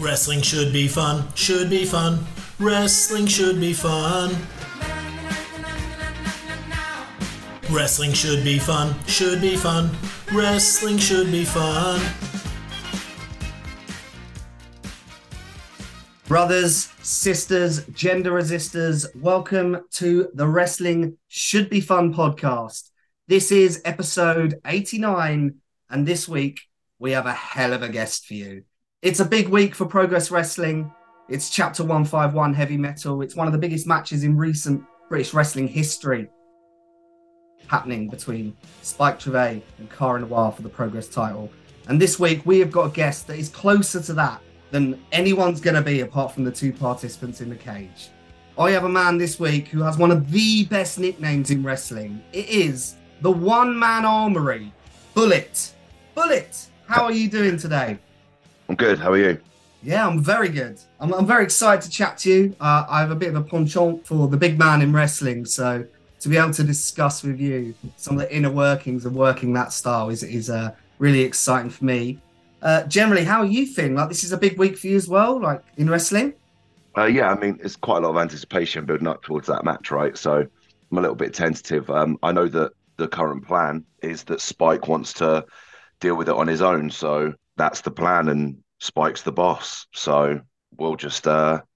Wrestling should be fun, should be fun. Wrestling should be fun. Wrestling should be fun, should be fun. Wrestling should be fun. Brothers, sisters, gender resistors, welcome to the Wrestling Should Be Fun podcast. This is episode 89, and this week we have a hell of a guest for you. It's a big week for Progress Wrestling. It's Chapter 151 Heavy Metal. It's one of the biggest matches in recent British wrestling history, happening between Spike Trivet and Cara Noir for the Progress title. And this week we have got a guest that is closer to that than anyone's going to be apart from the two participants in the cage. I have a man this week who has one of the best nicknames in wrestling. It is the one-man armory, Bullit. Bullit, how are you doing today? I'm good. How are you? Yeah, I'm very good. I'm very excited to chat to you. I have a bit of a penchant for the big man in wrestling, so to be able to discuss with you some of the inner workings of working that style is really exciting for me. Generally, how are you feeling? Like, this is a big week for you as well, like in wrestling? Yeah, I mean, it's quite a lot of anticipation building up towards that match, right? So I'm a little bit tentative. I know that the current plan is that Spike wants to deal with it on his own, so that's the plan, and Spike's the boss, so we'll just we'll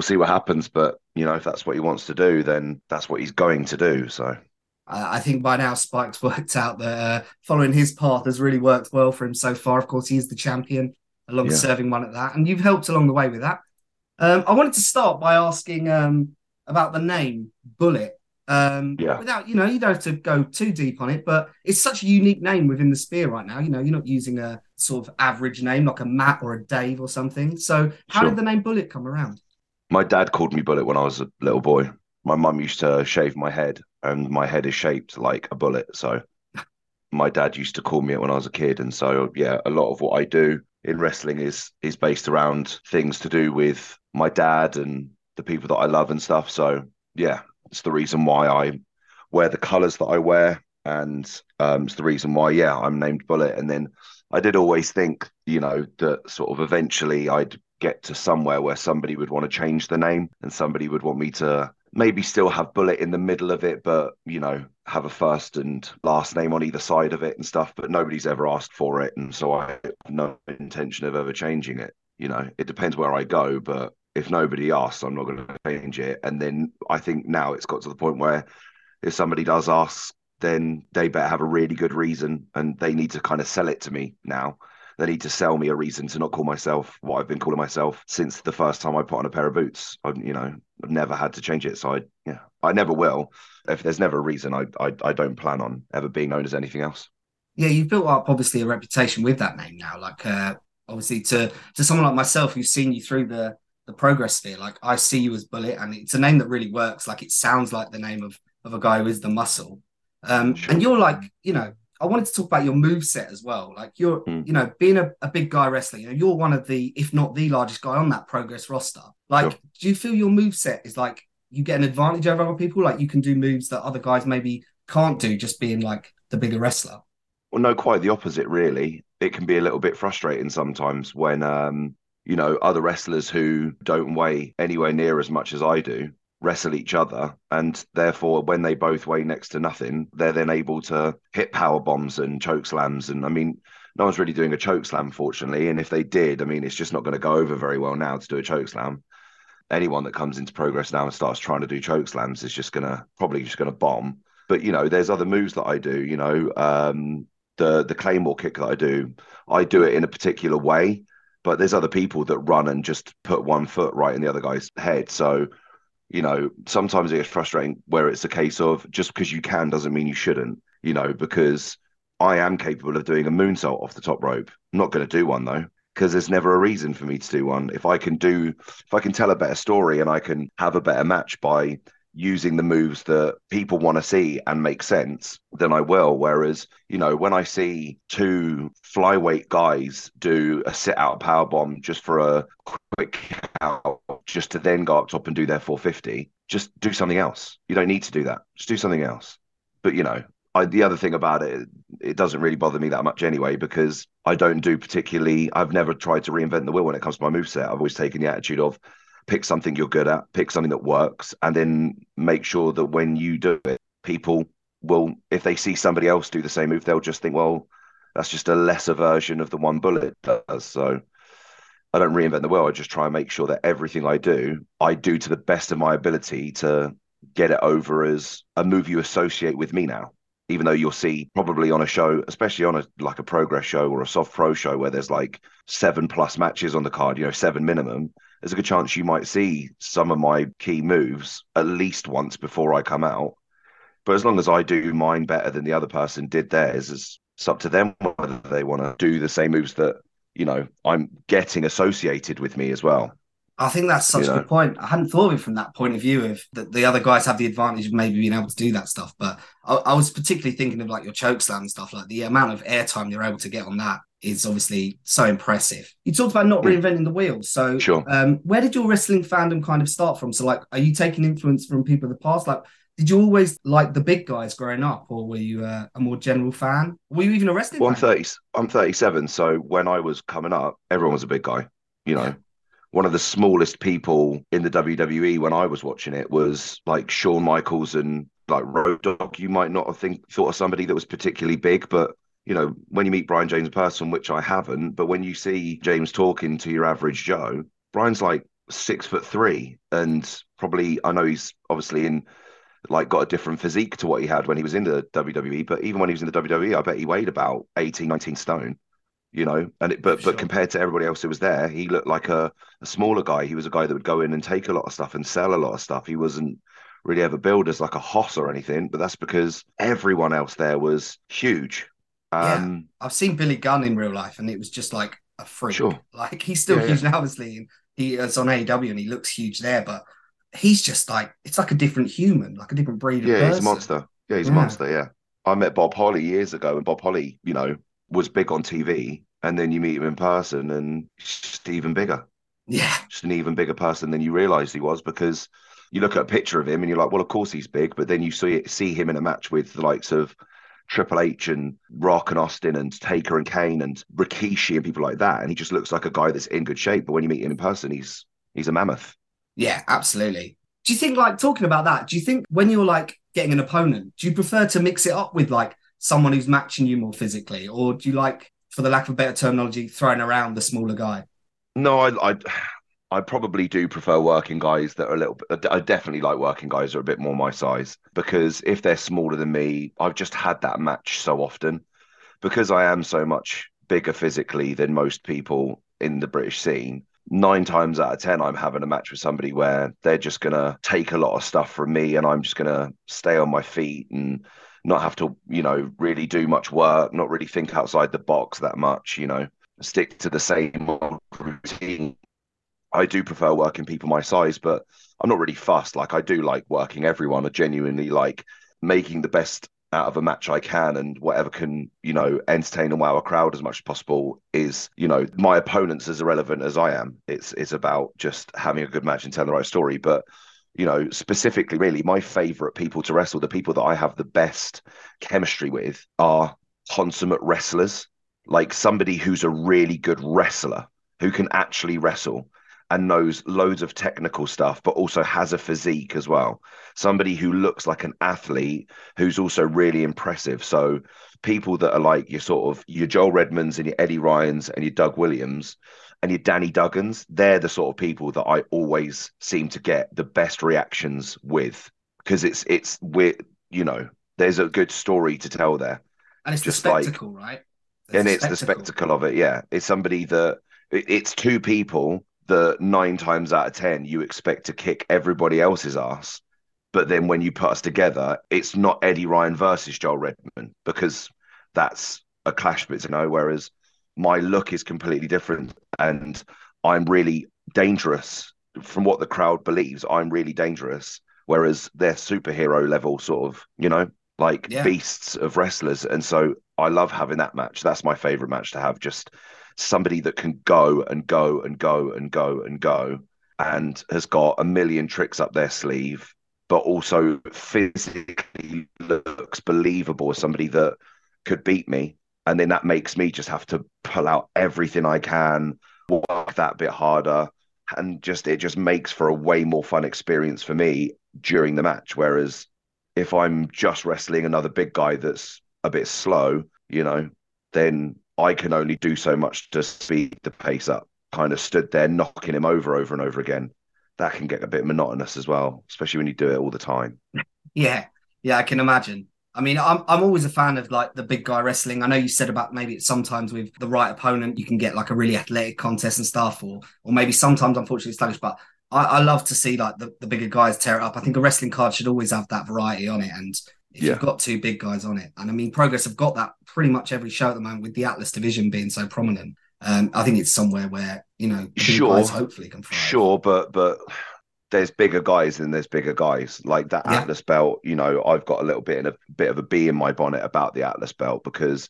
see what happens. But you know, if that's what he wants to do, then that's what he's going to do. So I think by now Spike's worked out that following his path has really worked well for him so far. Of course, he's the champion, a long-serving one at that, and you've helped along the way with that. I wanted to start by asking about the name Bullit. Without, you know, you don't have to go too deep on it, but it's such a unique name within the sphere right now. You know, you're not using a sort of average name like a Matt or a Dave or something. So how did the name Bullit come around? My dad called me Bullit when I was a little boy. My mum used to shave my head, and my head is shaped like a bullet. So my dad used to call me it when I was a kid. And so, yeah, a lot of what I do in wrestling is based around things to do with my dad and the people that I love and stuff. So, yeah. It's the reason why I wear the colours that I wear, and it's the reason why, I'm named Bullit. And then I did always think, you know, that sort of eventually I'd get to somewhere where somebody would want to change the name, and somebody would want me to maybe still have Bullit in the middle of it, but, you know, have a first and last name on either side of it and stuff. But nobody's ever asked for it, and so I have no intention of ever changing it. You know, it depends where I go, but if nobody asks, I'm not going to change it. And then I think now it's got to the point where if somebody does ask, then they better have a really good reason, and they need to kind of sell it to me now. They need to sell me a reason to not call myself what I've been calling myself since the first time I put on a pair of boots. I've never had to change it. So I never will. If there's never a reason, I don't plan on ever being known as anything else. Yeah, you've built up obviously a reputation with that name now. Like obviously to someone like myself who's seen you through the progress sphere, like I see you as Bullit, and it's a name that really works. Like, it sounds like the name of a guy who is the muscle. And you're like, you know, I wanted to talk about your moveset as well. Like, you're, you know, being a big guy wrestler, you know, you're one of the, if not the largest guy on that progress roster. Like, do you feel your moveset is like, you get an advantage over other people? Like, you can do moves that other guys maybe can't do just being like the bigger wrestler? Well, no, quite the opposite, really. It can be a little bit frustrating sometimes when, you know, other wrestlers who don't weigh anywhere near as much as I do wrestle each other. And therefore, when they both weigh next to nothing, they're then able to hit power bombs and choke slams. And I mean, no one's really doing a choke slam, fortunately. And if they did, I mean, it's just not going to go over very well now to do a choke slam. Anyone that comes into progress now and starts trying to do choke slams is just going to probably bomb. But, you know, there's other moves that I do, you know, the Claymore kick that I do it in a particular way. But there's other people that run and just put one foot right in the other guy's head. So, you know, sometimes it gets frustrating where it's a case of just because you can doesn't mean you shouldn't, you know, because I am capable of doing a moonsault off the top rope. I'm not going to do one, though, because there's never a reason for me to do one. If I can tell a better story and I can have a better match by using the moves that people want to see and make sense, then I will. Whereas, you know, when I see two flyweight guys do a sit-out powerbomb just for a quick out, just to then go up top and do their 450, just do something else. You don't need to do that. Just do something else. But, you know, the other thing about it it doesn't really bother me that much anyway, because I don't do particularly, I've never tried to reinvent the wheel when it comes to my moveset. I've always taken the attitude of pick something you're good at, pick something that works, and then make sure that when you do it, people will, if they see somebody else do the same move, they'll just think, well, that's just a lesser version of the one Bullit does. So I don't reinvent the wheel. I just try and make sure that everything I do to the best of my ability to get it over as a move you associate with me now. Even though you'll see probably on a show, especially on a Progress show or a Soft Pro show where there's like 7+ matches on the card, 7 minimum, there's a good chance you might see some of my key moves at least once before I come out. But as long as I do mine better than the other person did theirs, it's up to them whether they want to do the same moves that, I'm getting associated with me as well. I think that's such a good point. I hadn't thought of it from that point of view, if the other guys have the advantage of maybe being able to do that stuff. But I was particularly thinking of your chokeslam and stuff, the amount of airtime you're able to get on that is obviously so impressive. You talked about not reinventing the wheel. So sure. Where did your wrestling fandom kind of start from? So are you taking influence from people of the past? Did you always like the big guys growing up, or were you a more general fan? Were you even a wrestling fan? I'm 37. So when I was coming up, everyone was a big guy, Yeah. One of the smallest people in the WWE when I was watching it was Shawn Michaels and Road Dogg. You might not have thought of somebody that was particularly big, but when you meet Brian James in person, which I haven't, but when you see James talking to your average Joe, Brian's 6'3", and probably, I know he's obviously in got a different physique to what he had when he was in the WWE, but even when he was in the WWE, I bet he weighed about 18, 19 stone. But compared to everybody else who was there, he looked like a smaller guy. He was a guy that would go in and take a lot of stuff and sell a lot of stuff. He wasn't really ever billed as a hoss or anything, but that's because everyone else there was huge. I've seen Billy Gunn in real life, and it was just a freak. Sure. He's still huge now, obviously, and he is on AEW, and he looks huge there, but he's just it's a different human, a different breed of person. He's a monster. He's a monster, I met Bob Holly years ago, and Bob Holly, was big on TV, and then you meet him in person and he's just even bigger. Yeah. Just an even bigger person than you realised he was, because you look at a picture of him and you're like, well, of course he's big, but then you see him in a match with the likes of Triple H and Rock and Austin and Taker and Kane and Rikishi and people like that, and he just looks like a guy that's in good shape, but when you meet him in person, he's a mammoth. Yeah, absolutely. Do you think, talking about that, do you think when you're, getting an opponent, do you prefer to mix it up with, someone who's matching you more physically, or do you for the lack of better terminology, throwing around the smaller guy? No, I probably do prefer working guys that are a little bit, I definitely like working guys that are a bit more my size, because if they're smaller than me, I've just had that match so often, because I am so much bigger physically than most people in the British scene. 9 times out of 10, I'm having a match with somebody where they're just going to take a lot of stuff from me, and I'm just going to stay on my feet and not have to, really do much work, not really think outside the box that much, stick to the same routine. I do prefer working people my size, but I'm not really fussed. I do like working everyone. I genuinely like making the best out of a match I can, and whatever can, entertain and wow a crowd as much as possible is, my opponent's as irrelevant as I am. It's about just having a good match and telling the right story. But specifically, really, my favourite people to wrestle, the people that I have the best chemistry with, are consummate wrestlers, somebody who's a really good wrestler, who can actually wrestle and knows loads of technical stuff, but also has a physique as well. Somebody who looks like an athlete, who's also really impressive. So people that are your Joel Redmans and your Eddie Ryans and your Doug Williams and your Danny Duggans, they're the sort of people that I always seem to get the best reactions with, because there's a good story to tell there. And it's just the spectacle, right? It's the spectacle of it, yeah. It's somebody that, it's two people that 9 times out of 10 you expect to kick everybody else's ass. But then when you put us together, it's not Eddie Ryan versus Joel Redman, because that's a clash, but whereas my look is completely different, and I'm really dangerous from what the crowd believes. I'm really dangerous, whereas they're superhero level sort of, beasts of wrestlers. And so I love having that match. That's my favorite match to have, just somebody that can go and go and go and go and go and has got a million tricks up their sleeve, but also physically looks believable, somebody that could beat me. And then that makes me just have to pull out everything I can, work that bit harder. And just, it just makes for a way more fun experience for me during the match. Whereas if I'm just wrestling another big guy that's a bit slow, you know, then I can only do so much to speed the pace up. Kind of stood there knocking him over and over again. That can get a bit monotonous as well, especially when you do it all the time. Yeah. Yeah, I can imagine. I mean, I'm always a fan of like the big guy wrestling. I know you said about maybe it's sometimes with the right opponent, you can get like a really athletic contest and stuff, or maybe sometimes unfortunately it's sluggish, but I love to see like the bigger guys tear it up. I think a wrestling card should always have that variety on it. And if you've got two big guys on it, and I mean, Progress have got that pretty much every show at the moment with the Atlas division being so prominent. I think it's somewhere where, you know, guys hopefully can thrive. Sure, but there's bigger guys and there's bigger guys. Like that Atlas belt, you know, I've got a bit of a bee in my bonnet about the Atlas belt because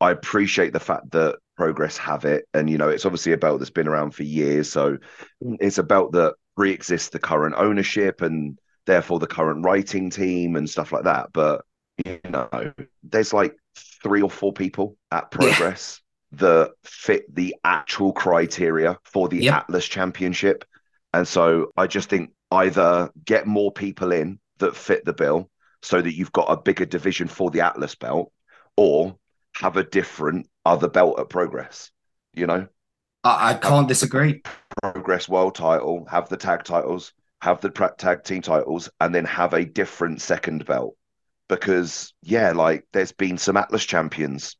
I appreciate the fact that Progress have it. And, you know, it's obviously a belt that's been around for years. So it's a belt that pre-exists the current ownership and therefore the current writing team and stuff like that. But, you know, there's like 3 or 4 people at Progress that fit the actual criteria for the Atlas Championship. And so I just think either get more people in that fit the bill so that you've got a bigger division for the Atlas belt, or have a different other belt at Progress, you know? I can't disagree. Progress world title, have the tag titles, have the tag team titles, and then have a different second belt. Because, yeah, like there's been some Atlas champions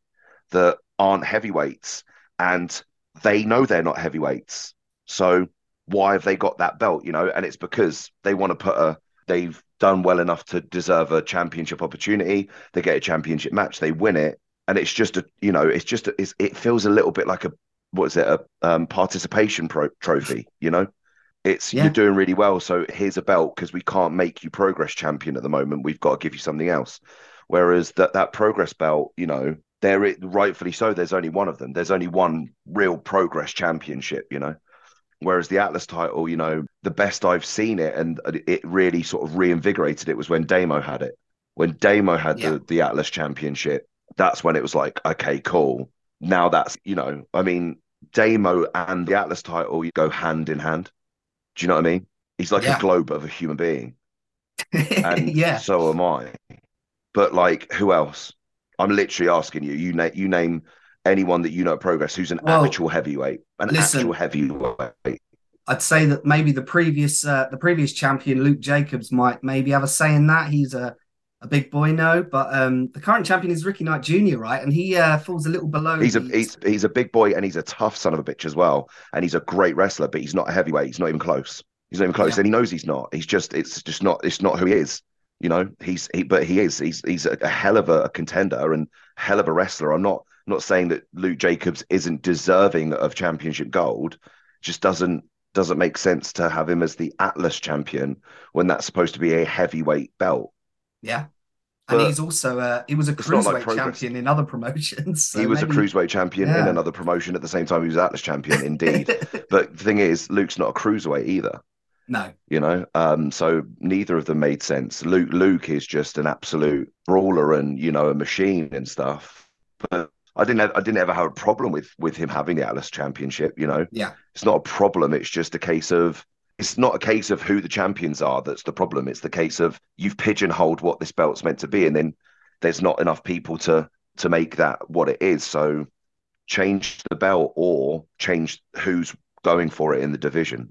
that aren't heavyweights and they know they're not heavyweights. So why have they got that belt, you know? And it's because they want to they've done well enough to deserve a championship opportunity. They get a championship match, they win it. And it's just it feels a little bit like a participation trophy, you know? It's you're doing really well, so here's a belt because we can't make you Progress champion at the moment. We've got to give you something else. Whereas that Progress belt, you know, there, rightfully so, there's only one of them. There's only one real Progress championship, you know. Whereas the Atlas title, you know, the best I've seen it, and it really sort of reinvigorated it, was when Damo had it. When Damo had the Atlas championship, that's when it was like, okay, cool. Now that's, you know, I mean, Damo and the Atlas title, you go hand in hand. Do you know what I mean? He's like a globe of a human being. And so am I. But like, who else? I'm literally asking you. You name anyone that you know at Progress who's an actual heavyweight. I'd say that maybe the previous champion Luke Jacobs might maybe have a say in that. He's a big boy, no, but the current champion is Ricky Knight Jr., right? And he falls a little below. He's a big boy and he's a tough son of a bitch as well. And he's a great wrestler, but he's not a heavyweight. He's not even close. And he knows he's not. He's just it's not who he is. You know, he's a hell of a contender and hell of a wrestler. I'm not saying that Luke Jacobs isn't deserving of championship gold. Just doesn't make sense to have him as the Atlas champion when that's supposed to be a heavyweight belt. Yeah, but and he's also he was a cruiserweight champion in other promotions. So he was a cruiserweight champion in another promotion at the same time he was Atlas champion, indeed. But the thing is, Luke's not a cruiserweight either. No, you know, so neither of them made sense. Luke is just an absolute brawler and, you know, a machine and stuff. But I didn't ever have a problem with him having the Atlas Championship. You know, it's not a problem. It's just a case of it's not a case of who the champions are that's the problem. It's the case of you've pigeonholed what this belt's meant to be, and then there's not enough people to make that what it is. So change the belt or change who's going for it in the division.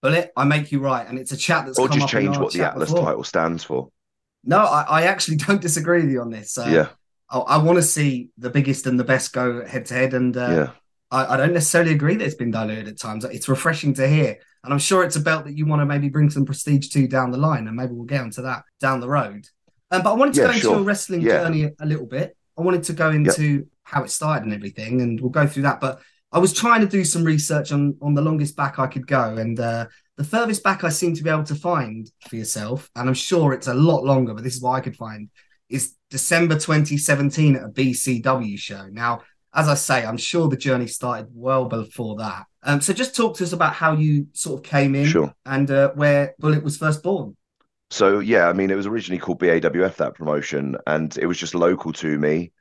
Bullit, I make you right, and it's a chat that's. Or come just up change what the Atlas title stands for. No, I actually don't disagree with you on this. I want to see the biggest and the best go head to head, and I don't necessarily agree that it's been diluted at times. It's refreshing to hear, and I'm sure it's a belt that you want to maybe bring some prestige to down the line, and maybe we'll get onto that down the road. But I wanted to go into your wrestling journey a little bit. I wanted to go into how it started and everything, and we'll go through that, but. I was trying to do some research on the longest back I could go, and the furthest back I seem to be able to find for yourself, and I'm sure it's a lot longer, but this is what I could find, is December 2017 at a BCW show. Now, as I say, I'm sure the journey started well before that. So just talk to us about how you sort of came in and where Bullit was first born. So, yeah, I mean, it was originally called BAWF, that promotion, and it was just local to me.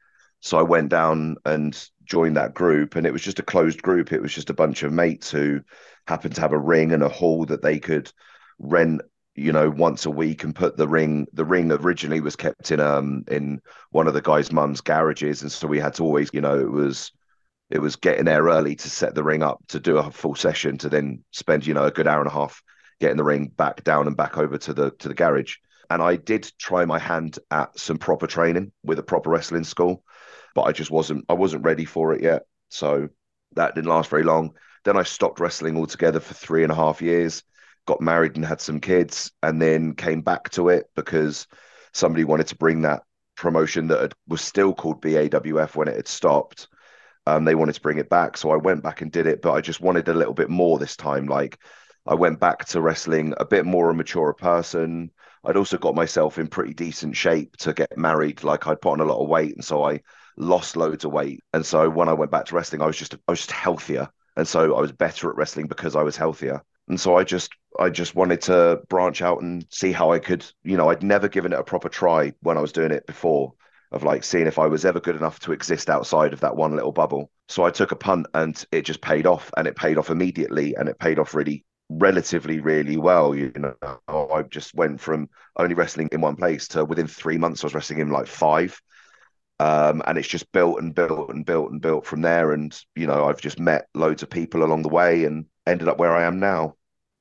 So I went down and joined that group, and it was just a closed group. It was just a bunch of mates who happened to have a ring and a hall that they could rent, you know, once a week and put the ring. The ring originally was kept in one of the guy's mum's garages. And so we had to always, you know, it was getting there early to set the ring up, to do a full session, to then spend, you know, a good hour and a half getting the ring back down and back over to the garage. And I did try my hand at some proper training with a proper wrestling school, but I wasn't ready for it yet. So that didn't last very long. Then I stopped wrestling altogether for 3.5 years, got married and had some kids, and then came back to it because somebody wanted to bring that promotion that was still called BAWF when it had stopped. They wanted to bring it back. So I went back and did it, but I just wanted a little bit more this time. Like, I went back to wrestling a bit more a mature person. I'd also got myself in pretty decent shape to get married. Like, I'd put on a lot of weight, and so I lost loads of weight. And so when I went back to wrestling, I was just healthier. And so I was better at wrestling because I was healthier. And so I just wanted to branch out and see how I could, you know, I'd never given it a proper try when I was doing it before, of like seeing if I was ever good enough to exist outside of that one little bubble. So I took a punt, and it just paid off, and it paid off immediately, and it paid off really well. You know, I just went from only wrestling in one place to within 3 months I was wrestling in like five. And it's just built and built and built and built from there. And, you know, I've just met loads of people along the way and ended up where I am now.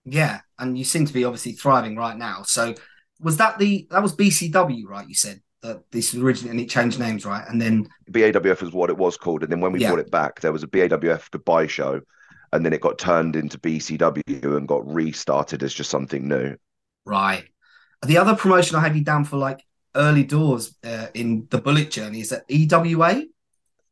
Yeah. And you seem to be obviously thriving right now. So was that was BCW, right? You said that this was originally, and it changed names, right? And then BAWF was what it was called. And then when we brought it back, there was a BAWF goodbye show. And then it got turned into BCW and got restarted as just something new. Right. The other promotion I had you down for, like, early doors in the Bullit journey is that EWA?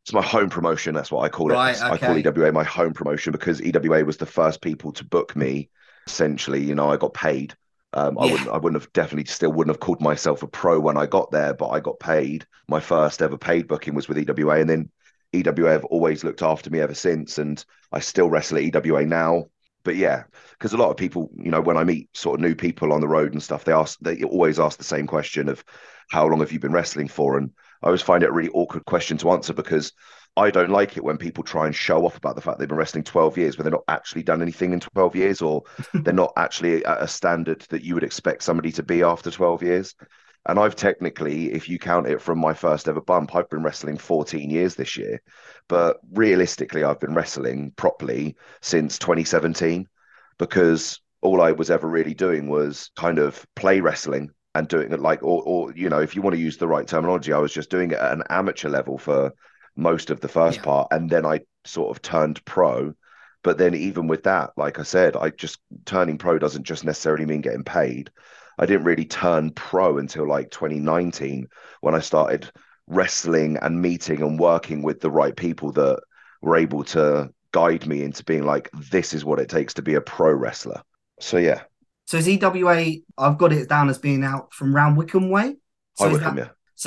It's my home promotion. That's what I call it. Right, okay. I call EWA my home promotion because EWA was the first people to book me. Essentially, you know, I got paid. I wouldn't have called myself a pro when I got there, but I got paid. My first ever paid booking was with EWA, and then EWA have always looked after me ever since, and I still wrestle at EWA now. But yeah, because a lot of people, you know, when I meet sort of new people on the road and stuff, they always ask the same question of how long have you been wrestling for? And I always find it a really awkward question to answer because I don't like it when people try and show off about the fact they've been wrestling 12 years when they're not actually done anything in 12 years or they're not actually at a standard that you would expect somebody to be after 12 years. And I've technically, if you count it from my first ever bump, I've been wrestling 14 years this year. But realistically, I've been wrestling properly since 2017 because all I was ever really doing was kind of play wrestling and doing it like, or you know, if you want to use the right terminology, I was just doing it at an amateur level for most of the first part. And then I sort of turned pro. But then even with that, like I said, turning pro doesn't just necessarily mean getting paid. I didn't really turn pro until like 2019 when I started wrestling and meeting and working with the right people that were able to guide me into being like, this is what it takes to be a pro wrestler. So, yeah. So is EWA, I've got it down as being out from round Wycombe way? So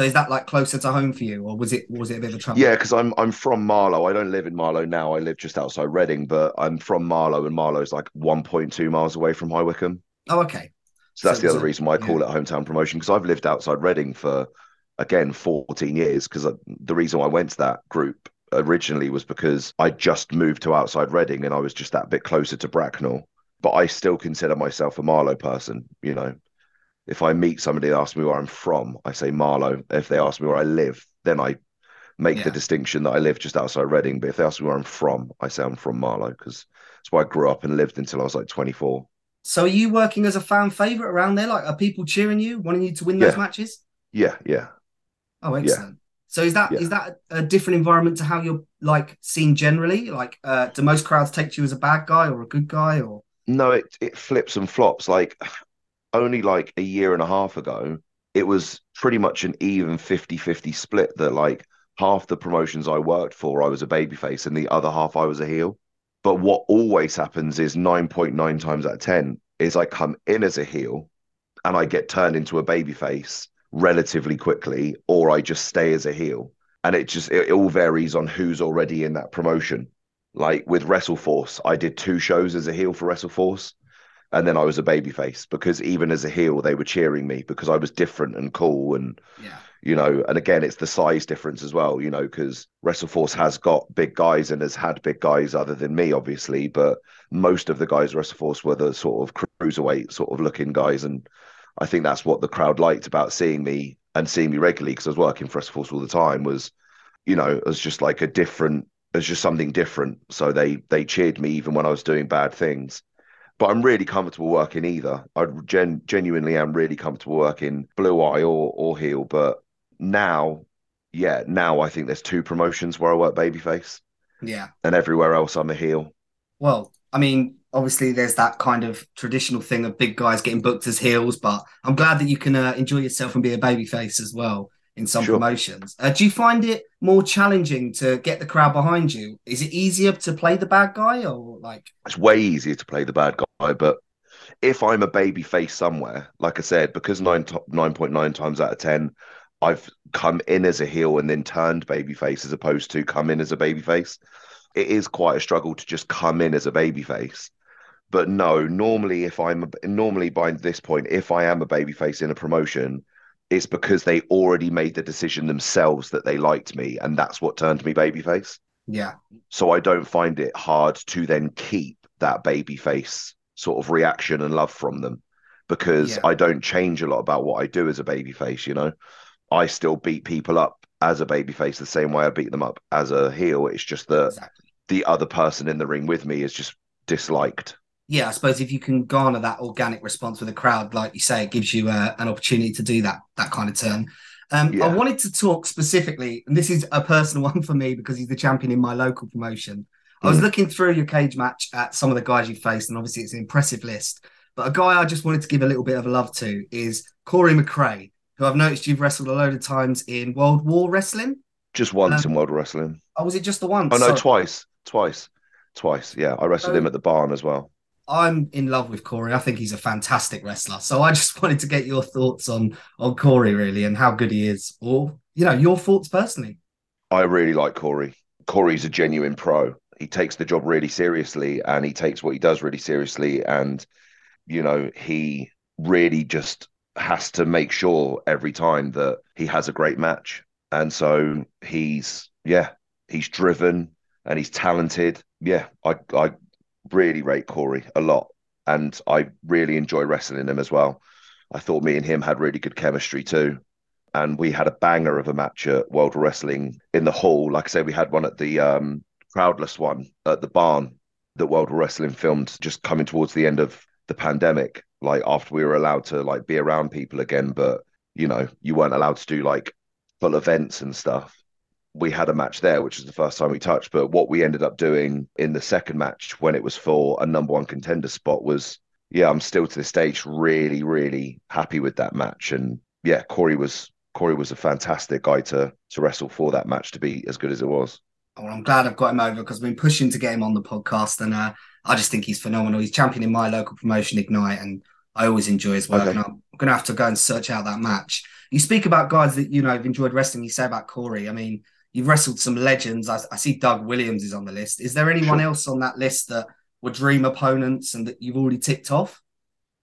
is that like closer to home for you, or was it a bit of a trouble? Yeah, because I'm from Marlow. I don't live in Marlow now. I live just outside Reading, but I'm from Marlow, and Marlow's like 1.2 miles away from High Wycombe. Oh, okay. So that's the other reason why I call it hometown promotion, because I've lived outside Reading for, again, 14 years, because the reason why I went to that group originally was because I just moved to outside Reading and I was just that bit closer to Bracknell. But I still consider myself a Marlow person, you know. If I meet somebody that asks me where I'm from, I say Marlow. If they ask me where I live, then I make the distinction that I live just outside Reading. But if they ask me where I'm from, I say I'm from Marlow, because that's where I grew up and lived until I was like 24. So are you working as a fan favourite around there? Like, are people cheering you, wanting you to win those matches? Yeah, yeah. Oh, excellent. Yeah. So is that a different environment to how you're, like, seen generally? Like, do most crowds take you as a bad guy or a good guy? Or no, it flips and flops. Like, only like a year and a half ago, it was pretty much an even 50-50 split that, like, half the promotions I worked for, I was a babyface, and the other half I was a heel. But what always happens is 9.9 times out of 10 is I come in as a heel and I get turned into a babyface relatively quickly, or I just stay as a heel. And it all varies on who's already in that promotion. Like with WrestleForce, I did 2 shows as a heel for WrestleForce. And then I was a babyface, because even as a heel, they were cheering me because I was different and cool. And, you know, and again, it's the size difference as well, you know, because WrestleForce has got big guys and has had big guys other than me, obviously. But most of the guys WrestleForce were the sort of cruiserweight sort of looking guys. And I think that's what the crowd liked about seeing me and seeing me regularly, because I was working for WrestleForce all the time, was, you know, it was just like a different, it was just something different. So they cheered me even when I was doing bad things. But I'm really comfortable working either. I genuinely am really comfortable working Blue Eye or heel. But now, now I think there's two promotions where I work babyface. Yeah. And everywhere else I'm a heel. Well, I mean, obviously there's that kind of traditional thing of big guys getting booked as heels, but I'm glad that you can enjoy yourself and be a babyface as well in some promotions. Do you find it more challenging to get the crowd behind you? Is it easier to play the bad guy, or like? It's way easier to play the bad guy, but if I'm a baby face somewhere, like I said, because 9.9 times out of 10, I've come in as a heel and then turned baby face as opposed to come in as a baby face. It is quite a struggle to just come in as a baby face. But no, normally if I'm, normally by this point, if I am a baby face in a promotion, it's because they already made the decision themselves that they liked me, and that's what turned me babyface. Yeah. So I don't find it hard to then keep that babyface sort of reaction and love from them, because I don't change a lot about what I do as a babyface, you know. I still beat people up as a babyface the same way I beat them up as a heel. It's just that the other person in the ring with me is just disliked. Yeah, I suppose if you can garner that organic response with a crowd, like you say, it gives you an opportunity to do that kind of turn. I wanted to talk specifically, and this is a personal one for me because he's the champion in my local promotion. I was looking through your cage match at some of the guys you faced, and obviously it's an impressive list. But a guy I just wanted to give a little bit of love to is Corey McRae, who I've noticed you've wrestled a load of times in World War Wrestling. Just once in World War Wrestling. Oh, was it just the once? Oh, no, twice. Yeah, I wrestled him at the barn as well. I'm in love with Corey. I think he's a fantastic wrestler. So I just wanted to get your thoughts on Corey, really, and how good he is, or, you know, your thoughts personally. I really like Corey. Corey's a genuine pro. He takes the job really seriously, and he takes what he does really seriously. And, you know, he really just has to make sure every time that he has a great match. And so he's driven and he's talented. Yeah, I really rate Corey a lot, and I really enjoy wrestling him as well. I thought me and him had really good chemistry too, and we had a banger of a match at World Wrestling in the hall. Like I say, we had one at the crowdless one at the barn that World Wrestling filmed just coming towards the end of the pandemic, like after we were allowed to like be around people again, but you know, you weren't allowed to do like full events and stuff. We had a match there, which was the first time we touched. But what we ended up doing in the second match, when it was for a number one contender spot, was, I'm still to this stage really, really happy with that match. And yeah, Corey was a fantastic guy to wrestle for that match to be as good as it was. Well, I'm glad I've got him over, because I've been pushing to get him on the podcast, and I just think he's phenomenal. He's championing my local promotion, Ignite, and I always enjoy his work. Okay. And I'm going to have to go and search out that match. You speak about guys that, you know, have enjoyed wrestling. You say about Corey. I mean, you've wrestled some legends. I see Doug Williams is on the list. Is there anyone else on that list that were dream opponents and that you've already ticked off?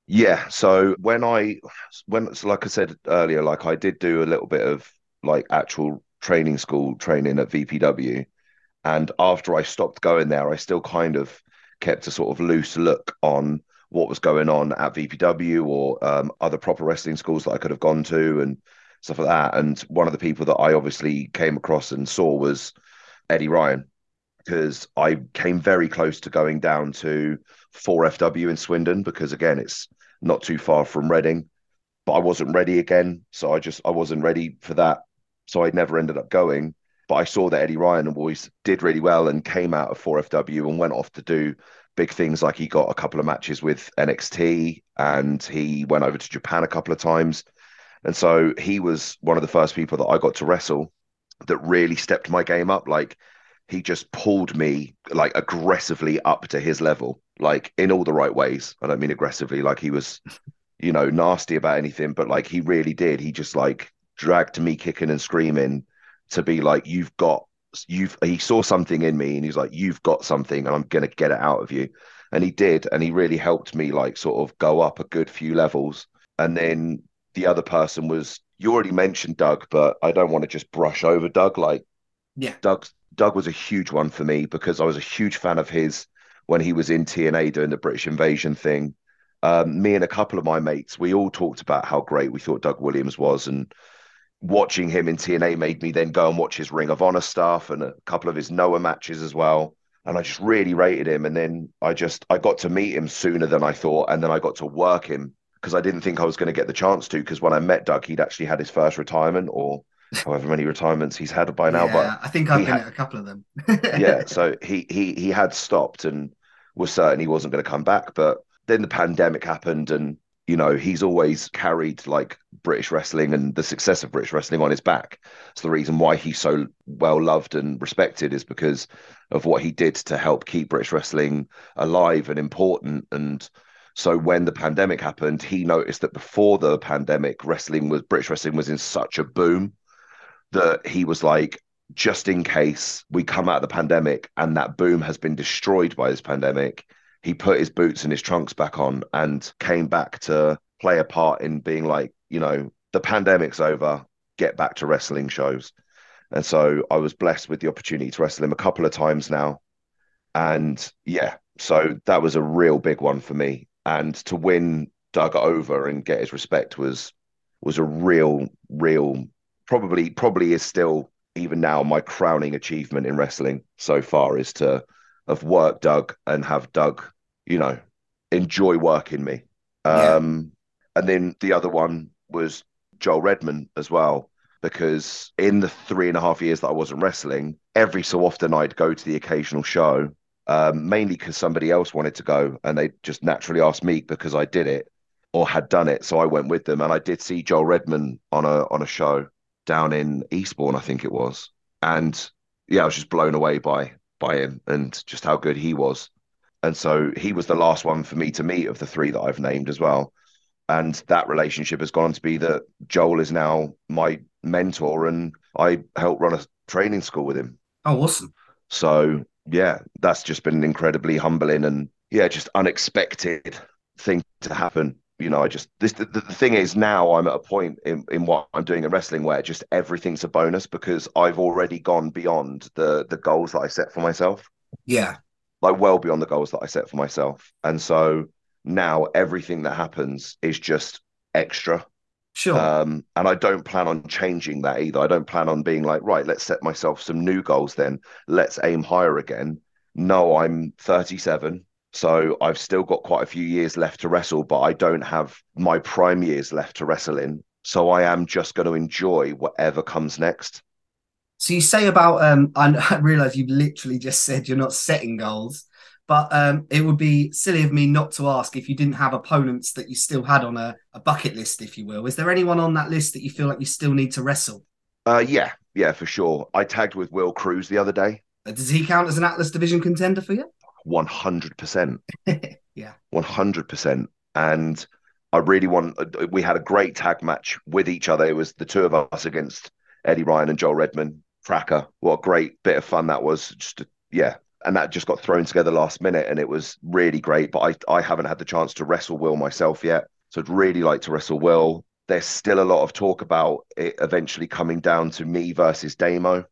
Yeah. So when like I said earlier, like I did do a little bit of like actual training school training at VPW. And after I stopped going there, I still kind of kept a sort of loose look on what was going on at VPW or other proper wrestling schools that I could have gone to and stuff like that. And one of the people that I obviously came across and saw was Eddie Ryan, because I came very close to going down to 4FW in Swindon, because again, it's not too far from Reading, but I wasn't ready again. So I wasn't ready for that. So I never ended up going, but I saw that Eddie Ryan always did really well and came out of 4FW and went off to do big things. Like he got a couple of matches with NXT and he went over to Japan a couple of times. And so he was one of the first people that I got to wrestle that really stepped my game up. Like he just pulled me like aggressively up to his level, like in all the right ways. I don't mean aggressively, like he was, you know, nasty about anything, but like he really did. He just like dragged me kicking and screaming to be like, he saw something in me and he's like, you've got something and I'm going to get it out of you. And he did. And he really helped me like sort of go up a good few levels. And then the other person was, you already mentioned Doug, but I don't want to just brush over Doug. Like, yeah, Doug was a huge one for me because I was a huge fan of his when he was in TNA doing the British Invasion thing. Me and a couple of my mates, we all talked about how great we thought Doug Williams was, and watching him in TNA made me then go and watch his Ring of Honor stuff and a couple of his Noah matches as well. And I just really rated him. And then I got to meet him sooner than I thought. And then I got to work him because I didn't think I was going to get the chance to, because when I met Doug, he'd actually had his first retirement, or however many retirements he's had by now. Yeah, but I think I've been at a couple of them. Yeah. So he had stopped and was certain he wasn't going to come back. But then the pandemic happened, and, you know, he's always carried like British wrestling and the success of British wrestling on his back. So the reason why he's so well loved and respected is because of what he did to help keep British wrestling alive and important. And so when the pandemic happened, he noticed that before the pandemic, British wrestling was in such a boom that he was like, just in case we come out of the pandemic and that boom has been destroyed by this pandemic, he put his boots and his trunks back on and came back to play a part in being like, you know, the pandemic's over, get back to wrestling shows. And so I was blessed with the opportunity to wrestle him a couple of times now. And yeah, so that was a real big one for me. And to win Doug over and get his respect was a real, probably is still, even now, my crowning achievement in wrestling so far, is to have worked Doug and have Doug, you know, enjoy working me. Yeah. And then the other one was Joel Redman as well, because in the 3.5 years that I wasn't wrestling, every so often I'd go to the occasional show, mainly because somebody else wanted to go and they just naturally asked me because I did it or had done it. So I went with them, and I did see Joel Redman on a show down in Eastbourne, I think it was. And yeah, I was just blown away by him and just how good he was. And so he was the last one for me to meet of the three that I've named as well. And that relationship has gone on to be that Joel is now my mentor, and I helped run a training school with him. Oh, awesome. So yeah, that's just been incredibly humbling and yeah, just unexpected thing to happen. You know, the thing is, now I'm at a point in what I'm doing in wrestling where just everything's a bonus, because I've already gone beyond the goals that I set for myself. Yeah. Like, well beyond the goals that I set for myself. And so now everything that happens is just extra. Sure. And I don't plan on changing that either. I don't plan on being like, right, let's set myself some new goals then. Let's aim higher again. No, I'm 37. So I've still got quite a few years left to wrestle, but I don't have my prime years left to wrestle in. So I am just going to enjoy whatever comes next. So you say about, I realize you've literally just said you're not setting goals, but it would be silly of me not to ask if you didn't have opponents that you still had on a bucket list, if you will. Is there anyone on that list that you feel like you still need to wrestle? Yeah, for sure. I tagged with Will Cruz the other day. Does he count as an Atlas Division contender for you? 100%. Yeah. 100%. And I really we had a great tag match with each other. It was the two of us against Eddie Ryan and Joel Redman. Cracker. What a great bit of fun that was. Yeah. And that just got thrown together last minute, and it was really great. But I haven't had the chance to wrestle Will myself yet. So I'd really like to wrestle Will. There's still a lot of talk about it eventually coming down to me versus Damo.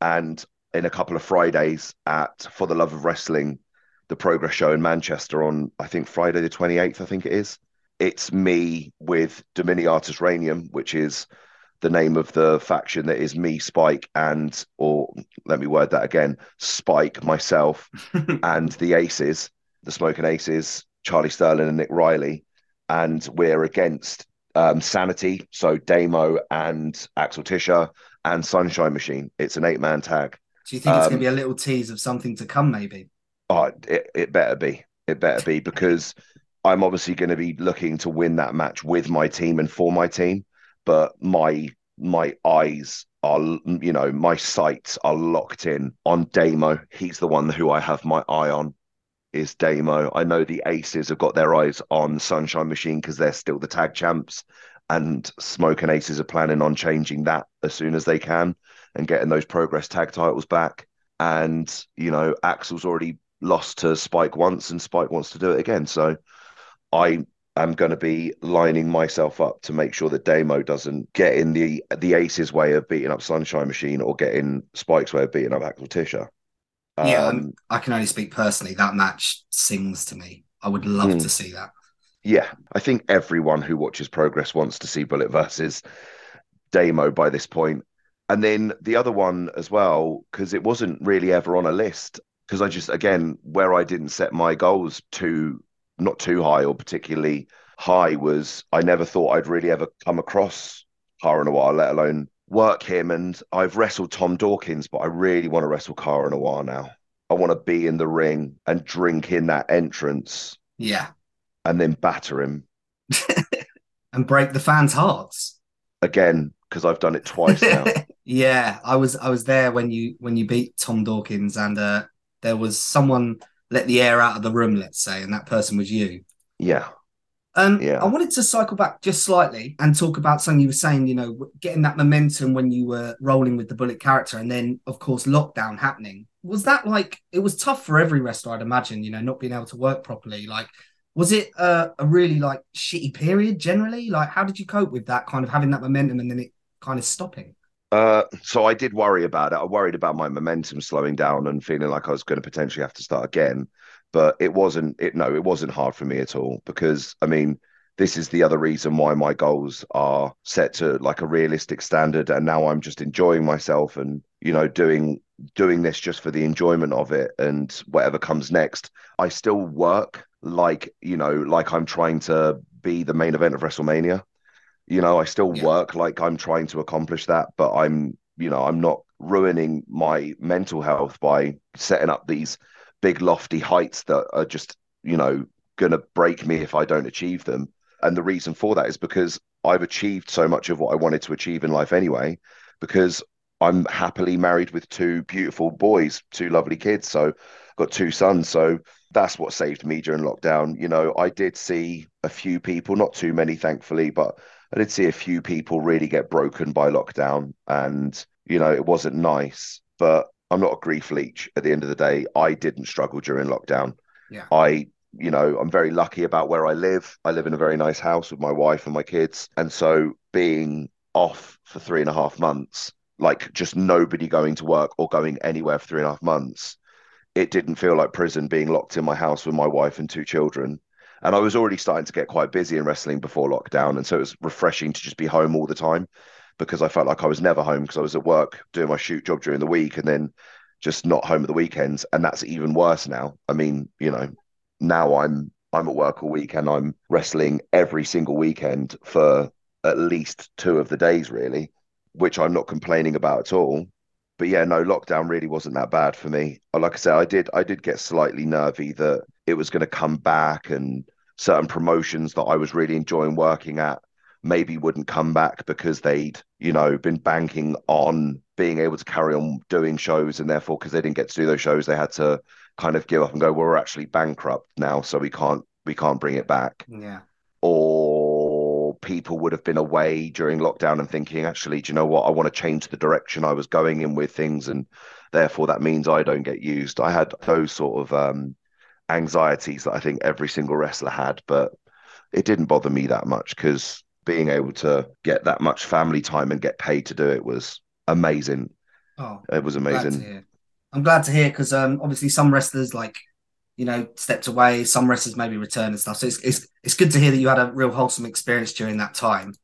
And in a couple of Fridays at For the Love of Wrestling, the Progress show in Manchester on, I think, Friday the 28th, I think it is. It's me with Dominus Rainium, which is the name of the faction that is me, Spike, and, or let me word that again, Spike, myself, and the Aces, the Smoking Aces, Charlie Sterling and Nick Riley. And we're against Sanity, so Damo and Axel Tischer, and Sunshine Machine. It's an 8-man tag. Do you think it's going to be a little tease of something to come, maybe? Oh, it better be. It better be, because I'm obviously going to be looking to win that match with my team and for my team. But my eyes are, you know, my sights are locked in on Damo. He's the one who I have my eye on, is Damo. I know the Aces have got their eyes on Sunshine Machine because they're still the tag champs. And Smoke and Aces are planning on changing that as soon as they can and getting those Progress tag titles back. And, you know, Axel's already lost to Spike once, and Spike wants to do it again. So I am going to be lining myself up to make sure that Demo doesn't get in the Aces' way of beating up Sunshine Machine, or get in Spike's way of beating up Axel Tischer. Yeah, I can only speak personally. That match sings to me. I would love to see that. Yeah, I think everyone who watches Progress wants to see Bullit versus Demo by this point. And then the other one as well, because it wasn't really ever on a list, because I just, again, where I didn't set my goals too, not too high or particularly high, was I never thought I'd really ever come across Cara Noir, let alone work him. And I've wrestled Tom Dawkins, but I really want to wrestle Cara Noir now. I want to be in the ring and drink in that entrance. Yeah. And then batter him. And break the fans' hearts. Again, because I've done it twice now. Yeah, I was there when you beat Tom Dawkins, and there was someone let the air out of the room, let's say, and that person was you. Yeah. I wanted to cycle back just slightly and talk about something you were saying, you know, getting that momentum when you were rolling with the Bullit character, and then, of course, lockdown happening. Was that like, it was tough for every wrestler, I'd imagine, you know, not being able to work properly. Like, was it a really like shitty period generally? Like, how did you cope with that kind of having that momentum and then it kind of stopping? So I did worry about it. I worried about my momentum slowing down and feeling like I was going to potentially have to start again. But it wasn't hard for me at all, because, I mean, this is the other reason why my goals are set to like a realistic standard. And now I'm just enjoying myself and, you know, doing this just for the enjoyment of it, and whatever comes next, I still work like, you know, like I'm trying to be the main event of WrestleMania. You know, I still work like I'm trying to accomplish that, but I'm, you know, I'm not ruining my mental health by setting up these big lofty heights that are just, you know, going to break me if I don't achieve them. And the reason for that is because I've achieved so much of what I wanted to achieve in life anyway, because I'm happily married with two beautiful boys, two lovely kids. So I've got two sons. So that's what saved me during lockdown. You know, I did see a few people, not too many, thankfully, but I did see a few people really get broken by lockdown. And, you know, it wasn't nice, but I'm not a grief leech at the end of the day. I didn't struggle during lockdown. Yeah. You know, I'm very lucky about where I live. I live in a very nice house with my wife and my kids. And so being off for 3.5 months, like just nobody going to work or going anywhere for 3.5 months, it didn't feel like prison being locked in my house with my wife and two children. And I was already starting to get quite busy in wrestling before lockdown. And so it was refreshing to just be home all the time, because I felt like I was never home, because I was at work doing my shoot job during the week and then just not home at the weekends. And that's even worse now. I mean, you know, now I'm at work all week and I'm wrestling every single weekend for at least 2 of the days, really, which I'm not complaining about at all. But yeah, no, lockdown really wasn't that bad for me. Like I said, I did get slightly nervy that it was going to come back, and certain promotions that I was really enjoying working at maybe wouldn't come back because they'd, you know, been banking on being able to carry on doing shows, and therefore because they didn't get to do those shows, they had to kind of give up and go, well, we're actually bankrupt now, so we can't bring it back. Yeah. Or people would have been away during lockdown and thinking, actually, do you know what? I want to change the direction I was going in with things, and therefore that means I don't get used. I had those sort of anxieties that I think every single wrestler had, but it didn't bother me that much, because being able to get that much family time and get paid to do it was amazing. Oh, it was amazing. I'm glad to hear, because obviously some wrestlers, like, you know, stepped away, some wrestlers maybe returned and stuff. So it's good to hear that you had a real wholesome experience during that time.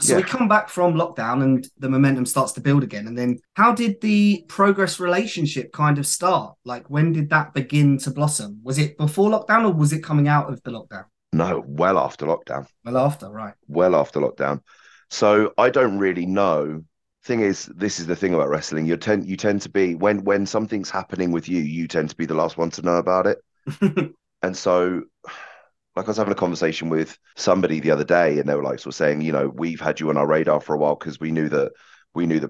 So we come back from lockdown and the momentum starts to build again. And then how did the Progress relationship kind of start? Like, when did that begin to blossom? Was it before lockdown, or was it coming out of the lockdown? No, well after lockdown. Well after, right. Well after lockdown. So I don't really know. Thing is, this is the thing about wrestling. You tend to be, when something's happening with you, you tend to be the last one to know about it. And so, like, I was having a conversation with somebody the other day, and they were like sort of saying, you know, we've had you on our radar for a while, because we knew that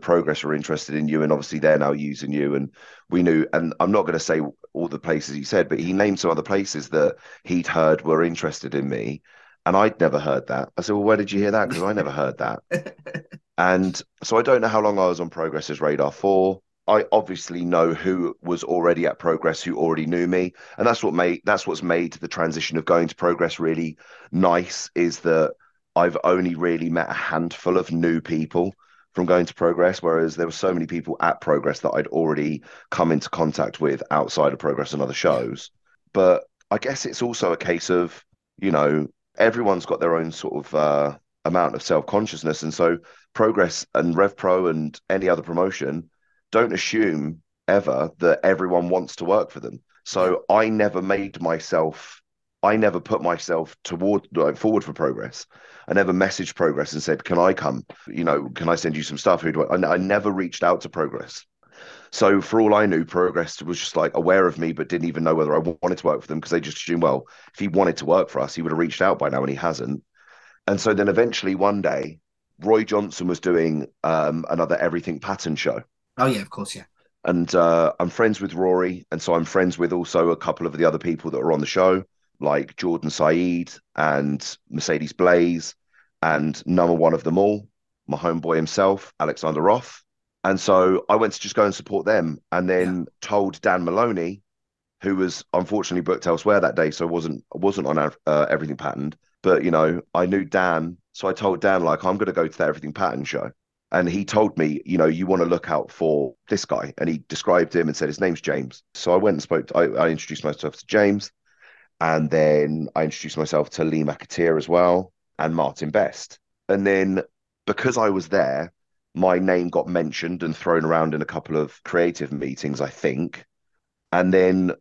Progress were interested in you, and obviously they're now using you. And we knew, and I'm not going to say all the places he said, but he named some other places that he'd heard were interested in me. And I'd never heard that. I said, well, where did you hear that? Because I never heard that. And so I don't know how long I was on Progress's radar for. I obviously know who was already at Progress, who already knew me, and that's what's made the transition of going to Progress really nice, is that I've only really met a handful of new people from going to Progress, whereas there were so many people at Progress that I'd already come into contact with outside of Progress and other shows. But I guess it's also a case of, you know, everyone's got their own sort of amount of self-consciousness, and so Progress and RevPro and any other promotion don't assume ever that everyone wants to work for them. So I never put myself forward for Progress. I never messaged Progress and said, can I come? You know, can I send you some stuff? I never reached out to Progress. So for all I knew, Progress was just like aware of me, but didn't even know whether I wanted to work for them, because they just assumed, well, if he wanted to work for us, he would have reached out by now, and he hasn't. And so then eventually one day, Roy Johnson was doing another Everything Pattern show. Oh, yeah, of course, yeah. And I'm friends with Rory, and so I'm friends with also a couple of the other people that are on the show, like Jordan Saeed and Mercedes Blaze, and number one of them all, my homeboy himself, Alexander Roth. And so I went to just go and support them, and then told Dan Maloney, who was unfortunately booked elsewhere that day, so wasn't on Everything Patterned. But, you know, I knew Dan, so I told Dan, like, I'm going to go to the Everything Patterned show. And he told me, you know, you want to look out for this guy. And he described him and said, his name's James. So I went and spoke. I introduced myself to James. And then I introduced myself to Lee McAteer as well, and Martin Best. And then because I was there, my name got mentioned and thrown around in a couple of creative meetings, I think. And then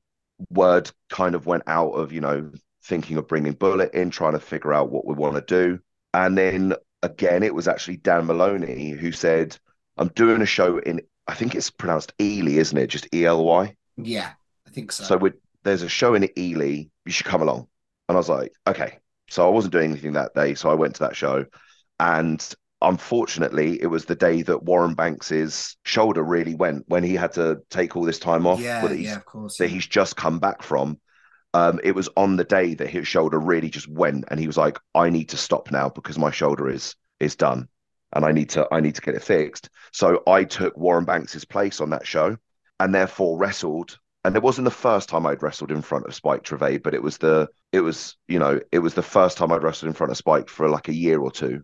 word kind of went out of, you know, thinking of bringing Bullit in, trying to figure out what we want to do. And then again, it was actually Dan Maloney who said, I'm doing a show in, I think it's pronounced Ely, isn't it? Just E-L-Y? Yeah, I think so. So there's a show in Ely, you should come along. And I was like, okay. So I wasn't doing anything that day, so I went to that show. And unfortunately, it was the day that Warren Banks's shoulder really went, when he had to take all this time off. Yeah, of course. That he's just come back from. It was on the day that his shoulder really just went, and he was like, I need to stop now because my shoulder is done, and I need to get it fixed. So I took Warren Banks's place on that show, and therefore wrestled. And it wasn't the first time I'd wrestled in front of Spike Trivet, but it was the first time I'd wrestled in front of Spike for like a year or two.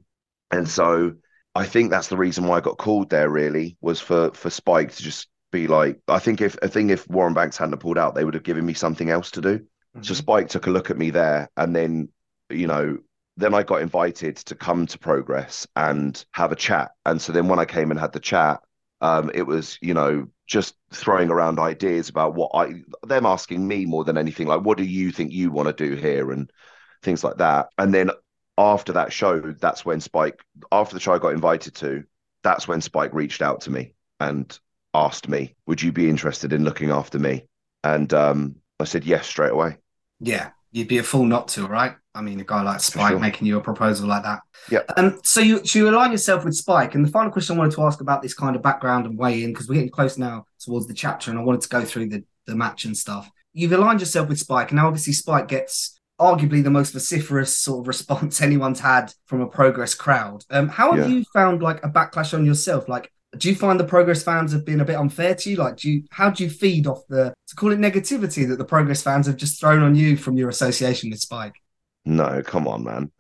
And so I think that's the reason why I got called there, really, was for Spike to just be like, I think if Warren Banks hadn't pulled out, they would have given me something else to do. So Spike took a look at me there, and then, you know, then I got invited to come to Progress and have a chat. And so then when I came and had the chat, it was, you know, just throwing around ideas about them asking me more than anything, like, what do you think you want to do here, and things like that. And then after that show, that's when Spike, after the show I got invited to, that's when Spike reached out to me and asked me, would you be interested in looking after me? And, I said yes straight away. Yeah, you'd be a fool not to, right? I mean, a guy like Spike making you a proposal like that. Yeah. So you align yourself with Spike. And the final question I wanted to ask about this kind of background and weigh in, because we're getting close now towards the chapter, and I wanted to go through the match and stuff. You've aligned yourself with Spike, and now obviously Spike gets arguably the most vociferous sort of response anyone's had from a Progress crowd. How have you found like a backlash on yourself? Like, do you find the Progress fans have been a bit unfair to you? Like, how do you feed off to call it negativity that the Progress fans have just thrown on you from your association with Spike? No, come on, man.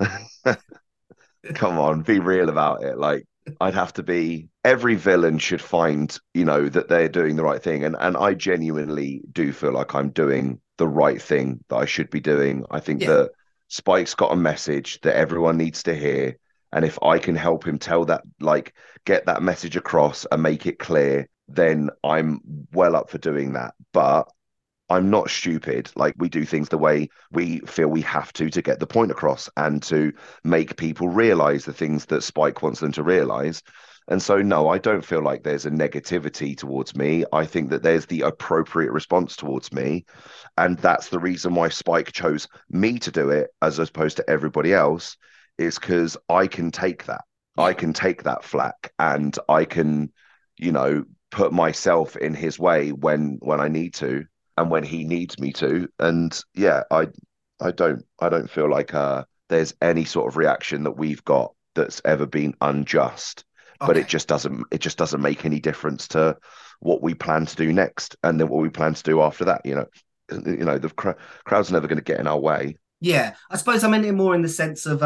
Come on, be real about it. Like, I'd have to be, every villain should find, you know, that they're doing the right thing. And I genuinely do feel like I'm doing the right thing that I should be doing. I think that Spike's got a message that everyone needs to hear. And if I can help him tell that, like, get that message across and make it clear, then I'm well up for doing that. But I'm not stupid. Like, we do things the way we feel we have to get the point across and to make people realize the things that Spike wants them to realize. And so, no, I don't feel like there's a negativity towards me. I think that there's the appropriate response towards me. And that's the reason why Spike chose me to do it as opposed to everybody else, is because I can take that. I can take that flack, and I can, you know, put myself in his way when I need to and when he needs me to. And yeah, I don't feel like there's any sort of reaction that we've got that's ever been unjust. but it just doesn't. It just doesn't make any difference to what we plan to do next, and then what we plan to do after that. You know, the crowd's never going to get in our way. Yeah, I suppose I meant it more in the sense of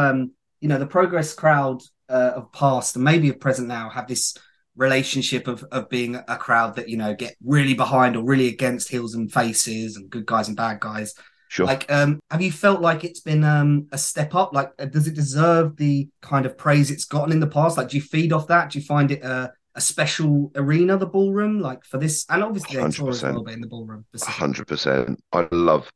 you know, the Progress crowd of past and maybe of present now have this relationship of being a crowd that, you know, get really behind or really against heels and faces and good guys and bad guys. Sure. Like, have you felt like it's been a step up? Like, does it deserve the kind of praise it's gotten in the past? Like, do you feed off that? Do you find it a special arena, the ballroom, like for this? And obviously, they tour as well, but in the ballroom. 100%. I love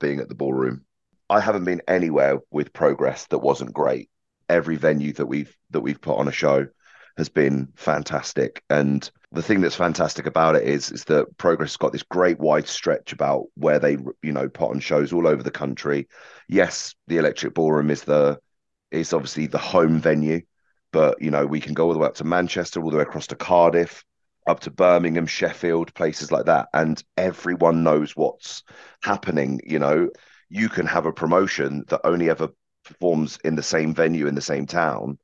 being at the ballroom. I haven't been anywhere with Progress that wasn't great. Every venue that we've put on a show has been fantastic. And the thing that's fantastic about it is that Progress has got this great wide stretch about where they, you know, put on shows all over the country. Yes, the Electric Ballroom is obviously the home venue, but, you know, we can go all the way up to Manchester, all the way across to Cardiff, up to Birmingham, Sheffield, places like that. And everyone knows what's happening. You know, you can have a promotion that only ever performs in the same venue, in the same town.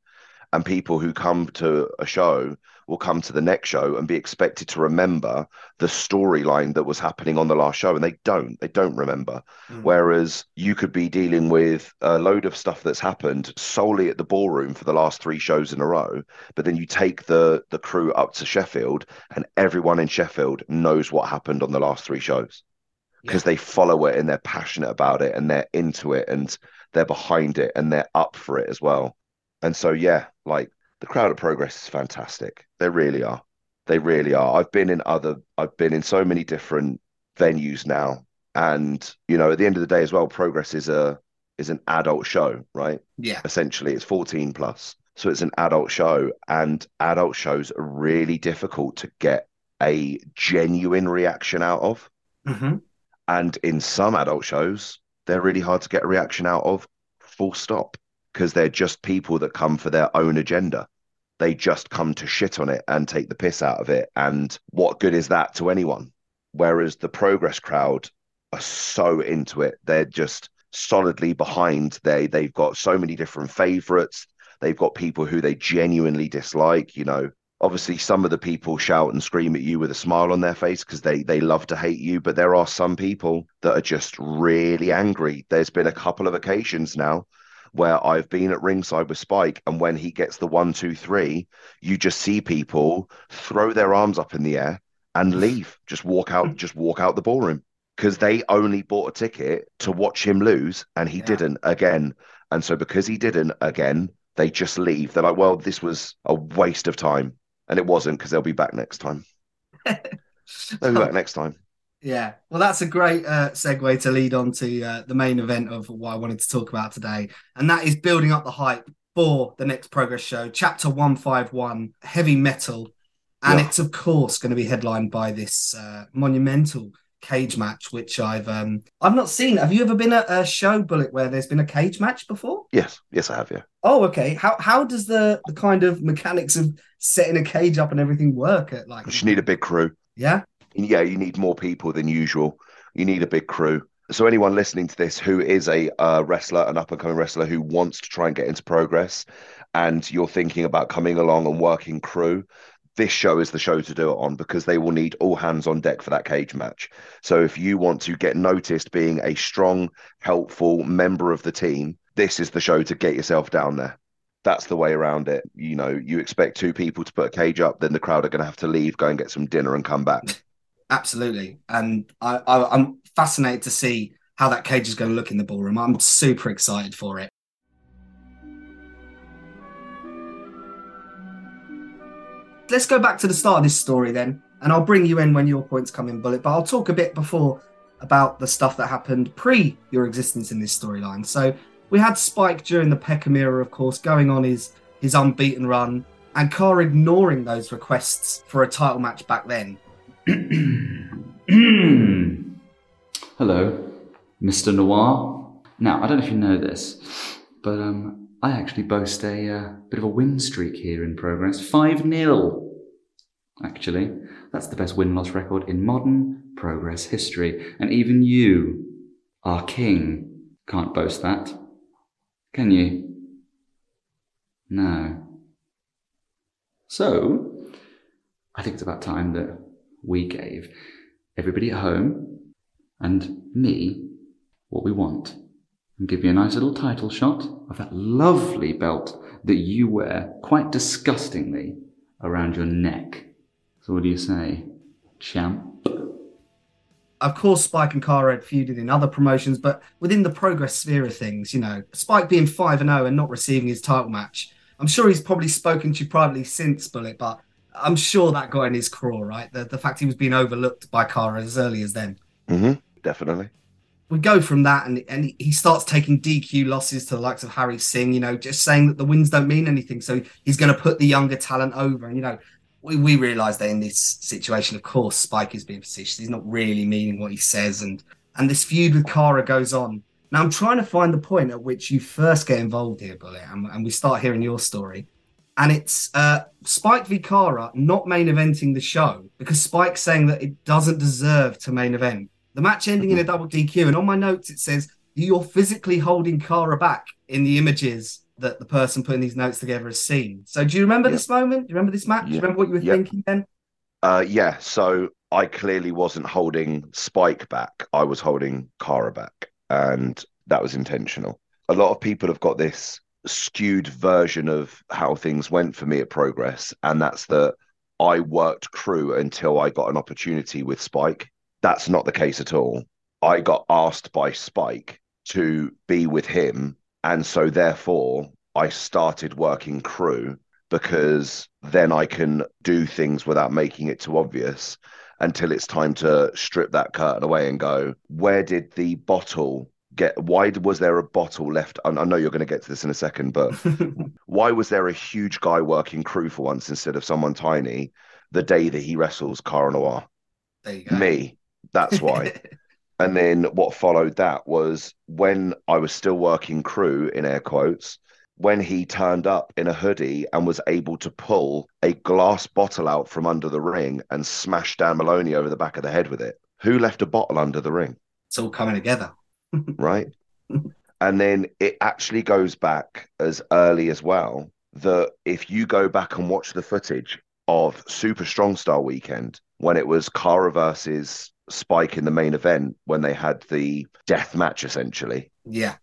And people who come to a show will come to the next show and be expected to remember the storyline that was happening on the last show. And they don't remember. Mm. Whereas you could be dealing with a load of stuff that's happened solely at the ballroom for the last three shows in a row. But then you take the crew up to Sheffield and everyone in Sheffield knows what happened on the last three shows because they follow it and they're passionate about it and they're into it and they're behind it and they're up for it as well. And so, yeah, like the crowd at Progress is fantastic. They really are. They really are. I've been in so many different venues now. And, you know, at the end of the day as well, Progress is an adult show, right? Yeah. Essentially, it's 14 plus. So it's an adult show. And adult shows are really difficult to get a genuine reaction out of. Mm-hmm. And in some adult shows, they're really hard to get a reaction out of, full stop. Because they're just people that come for their own agenda. They just come to shit on it and take the piss out of it. And what good is that to anyone? Whereas the Progress crowd are so into it. They're just solidly behind. They've got so many different favourites. They've got people who they genuinely dislike. You know, obviously some of the people shout and scream at you with a smile on their face because they love to hate you. But there are some people that are just really angry. There's been a couple of occasions now where I've been at ringside with Spike, and when he gets the 1, 2, 3, you just see people throw their arms up in the air and leave, just walk out the ballroom because they only bought a ticket to watch him lose, and he didn't again. And so because he didn't again, they just leave. They're like, well, this was a waste of time. And it wasn't, because they'll be back next time. They'll be back next time. Yeah, well, that's a great segue to lead on to the main event of what I wanted to talk about today. And that is building up the hype for the next Progress show, Chapter 151, Heavy Metal. And it's, of course, going to be headlined by this monumental cage match, which I've not seen. Have you ever been at a show, Bullit, where there's been a cage match before? Yes, I have, yeah. Oh, okay. How does the kind of mechanics of setting a cage up and everything work? You need a big crew. Yeah. Yeah, you need more people than usual. You need a big crew. So anyone listening to this who is a wrestler, an up-and-coming wrestler who wants to try and get into Progress, and you're thinking about coming along and working crew, this show is the show to do it on, because they will need all hands on deck for that cage match. So if you want to get noticed being a strong, helpful member of the team, this is the show to get yourself down there. That's the way around it. You know, you expect two people to put a cage up, then the crowd are going to have to leave, go and get some dinner and come back. Absolutely. And I'm fascinated to see how that cage is going to look in the ballroom. I'm super excited for it. Let's go back to the start of this story then. And I'll bring you in when your points come in, Bullit. But I'll talk a bit before about the stuff that happened pre your existence in this storyline. So we had Spike during the Peckham era, of course, going on his unbeaten run. And Carr ignoring those requests for a title match back then. Hello, Mr. Noir. Now, I don't know if you know this, but I actually boast a bit of a win streak here in Progress. 5-0, actually. That's the best win-loss record in modern Progress history. And even you, our king, can't boast that. Can you? No. So I think it's about time that we gave everybody at home and me what we want and give you a nice little title shot of that lovely belt that you wear quite disgustingly around your neck. So what do you say, champ? Of course, Spike and Cara had feuded in other promotions, but within the Progress sphere of things, you know, Spike being 5-0 and not receiving his title match, I'm sure he's probably spoken to you privately since, Bullit, but I'm sure that got in his craw, right? The fact he was being overlooked by Cara as early as then. Mm-hmm, definitely. We go from that, and he starts taking DQ losses to the likes of Harry Singh, you know, just saying that the wins don't mean anything, so he's going to put the younger talent over, and, you know, we realise that in this situation, of course, Spike is being facetious. He's not really meaning what he says. And this feud with Cara goes on. Now, I'm trying to find the point at which you first get involved here, Bullit, and we start hearing your story. And it's Spike v Cara not main eventing the show because Spike's saying that it doesn't deserve to main event. The match ending in a double DQ. And on my notes, it says, you're physically holding Cara back in the images that the person putting these notes together has seen. So do you remember this moment? Do you remember this match? Do you remember what you were thinking then? Yeah, so I clearly wasn't holding Spike back. I was holding Cara back, and that was intentional. A lot of people have got this skewed version of how things went for me at Progress, and that's that I worked crew until I got an opportunity with Spike. That's not the case at all. I got asked by Spike to be with him, and so, therefore, I started working crew because then I can do things without making it too obvious until it's time to strip that curtain away and go, where did the bottle get? Why was there a bottle left? I know you're going to get to this in a second, but why was there a huge guy working crew for once instead of someone tiny the day that he wrestles Cara Noir? There you go. Me. That's why. And then what followed that was when I was still working crew, in air quotes, when he turned up in a hoodie and was able to pull a glass bottle out from under the ring and smash Dan Maloney over the back of the head with it. Who left a bottle under the ring? It's all coming together. Right? And then it actually goes back as early as well that if you go back and watch the footage of Super Strong Style Weekend, when it was Cara versus Spike in the main event, when they had the death match essentially. Yeah.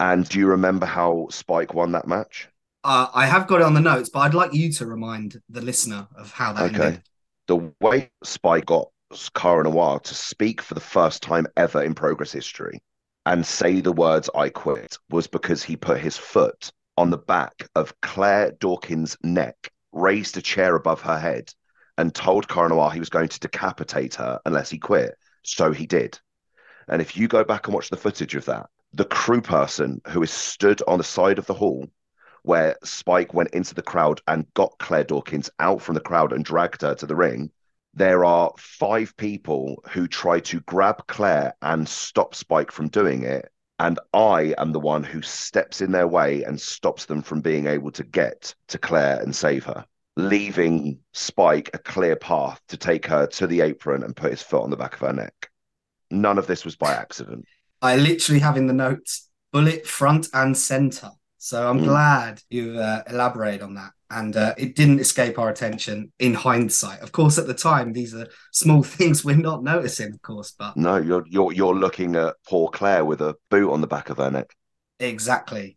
And do you remember how Spike won that match? I have got it on the notes, but I'd like you to remind the listener of how that ended. The way Spike got Cara Noir to speak for the first time ever in Progress history and say the words "I quit" was because he put his foot on the back of Claire Dawkins' neck, raised a chair above her head, and told Cara Noir he was going to decapitate her unless he quit. So he did. And if you go back and watch the footage of that, the crew person who is stood on the side of the hall where Spike went into the crowd and got Claire Dawkins out from the crowd and dragged her to the ring, there are 5 people who try to grab Claire and stop Spike from doing it. And I am the one who steps in their way and stops them from being able to get to Claire and save her, leaving Spike a clear path to take her to the apron and put his foot on the back of her neck. None of this was by accident. I literally have in the notes, Bullit front and centre. So I'm glad you elaborated on that. And it didn't escape our attention in hindsight. Of course, at the time, these are small things we're not noticing, of course. But no, you're looking at poor Claire with a boot on the back of her neck. Exactly.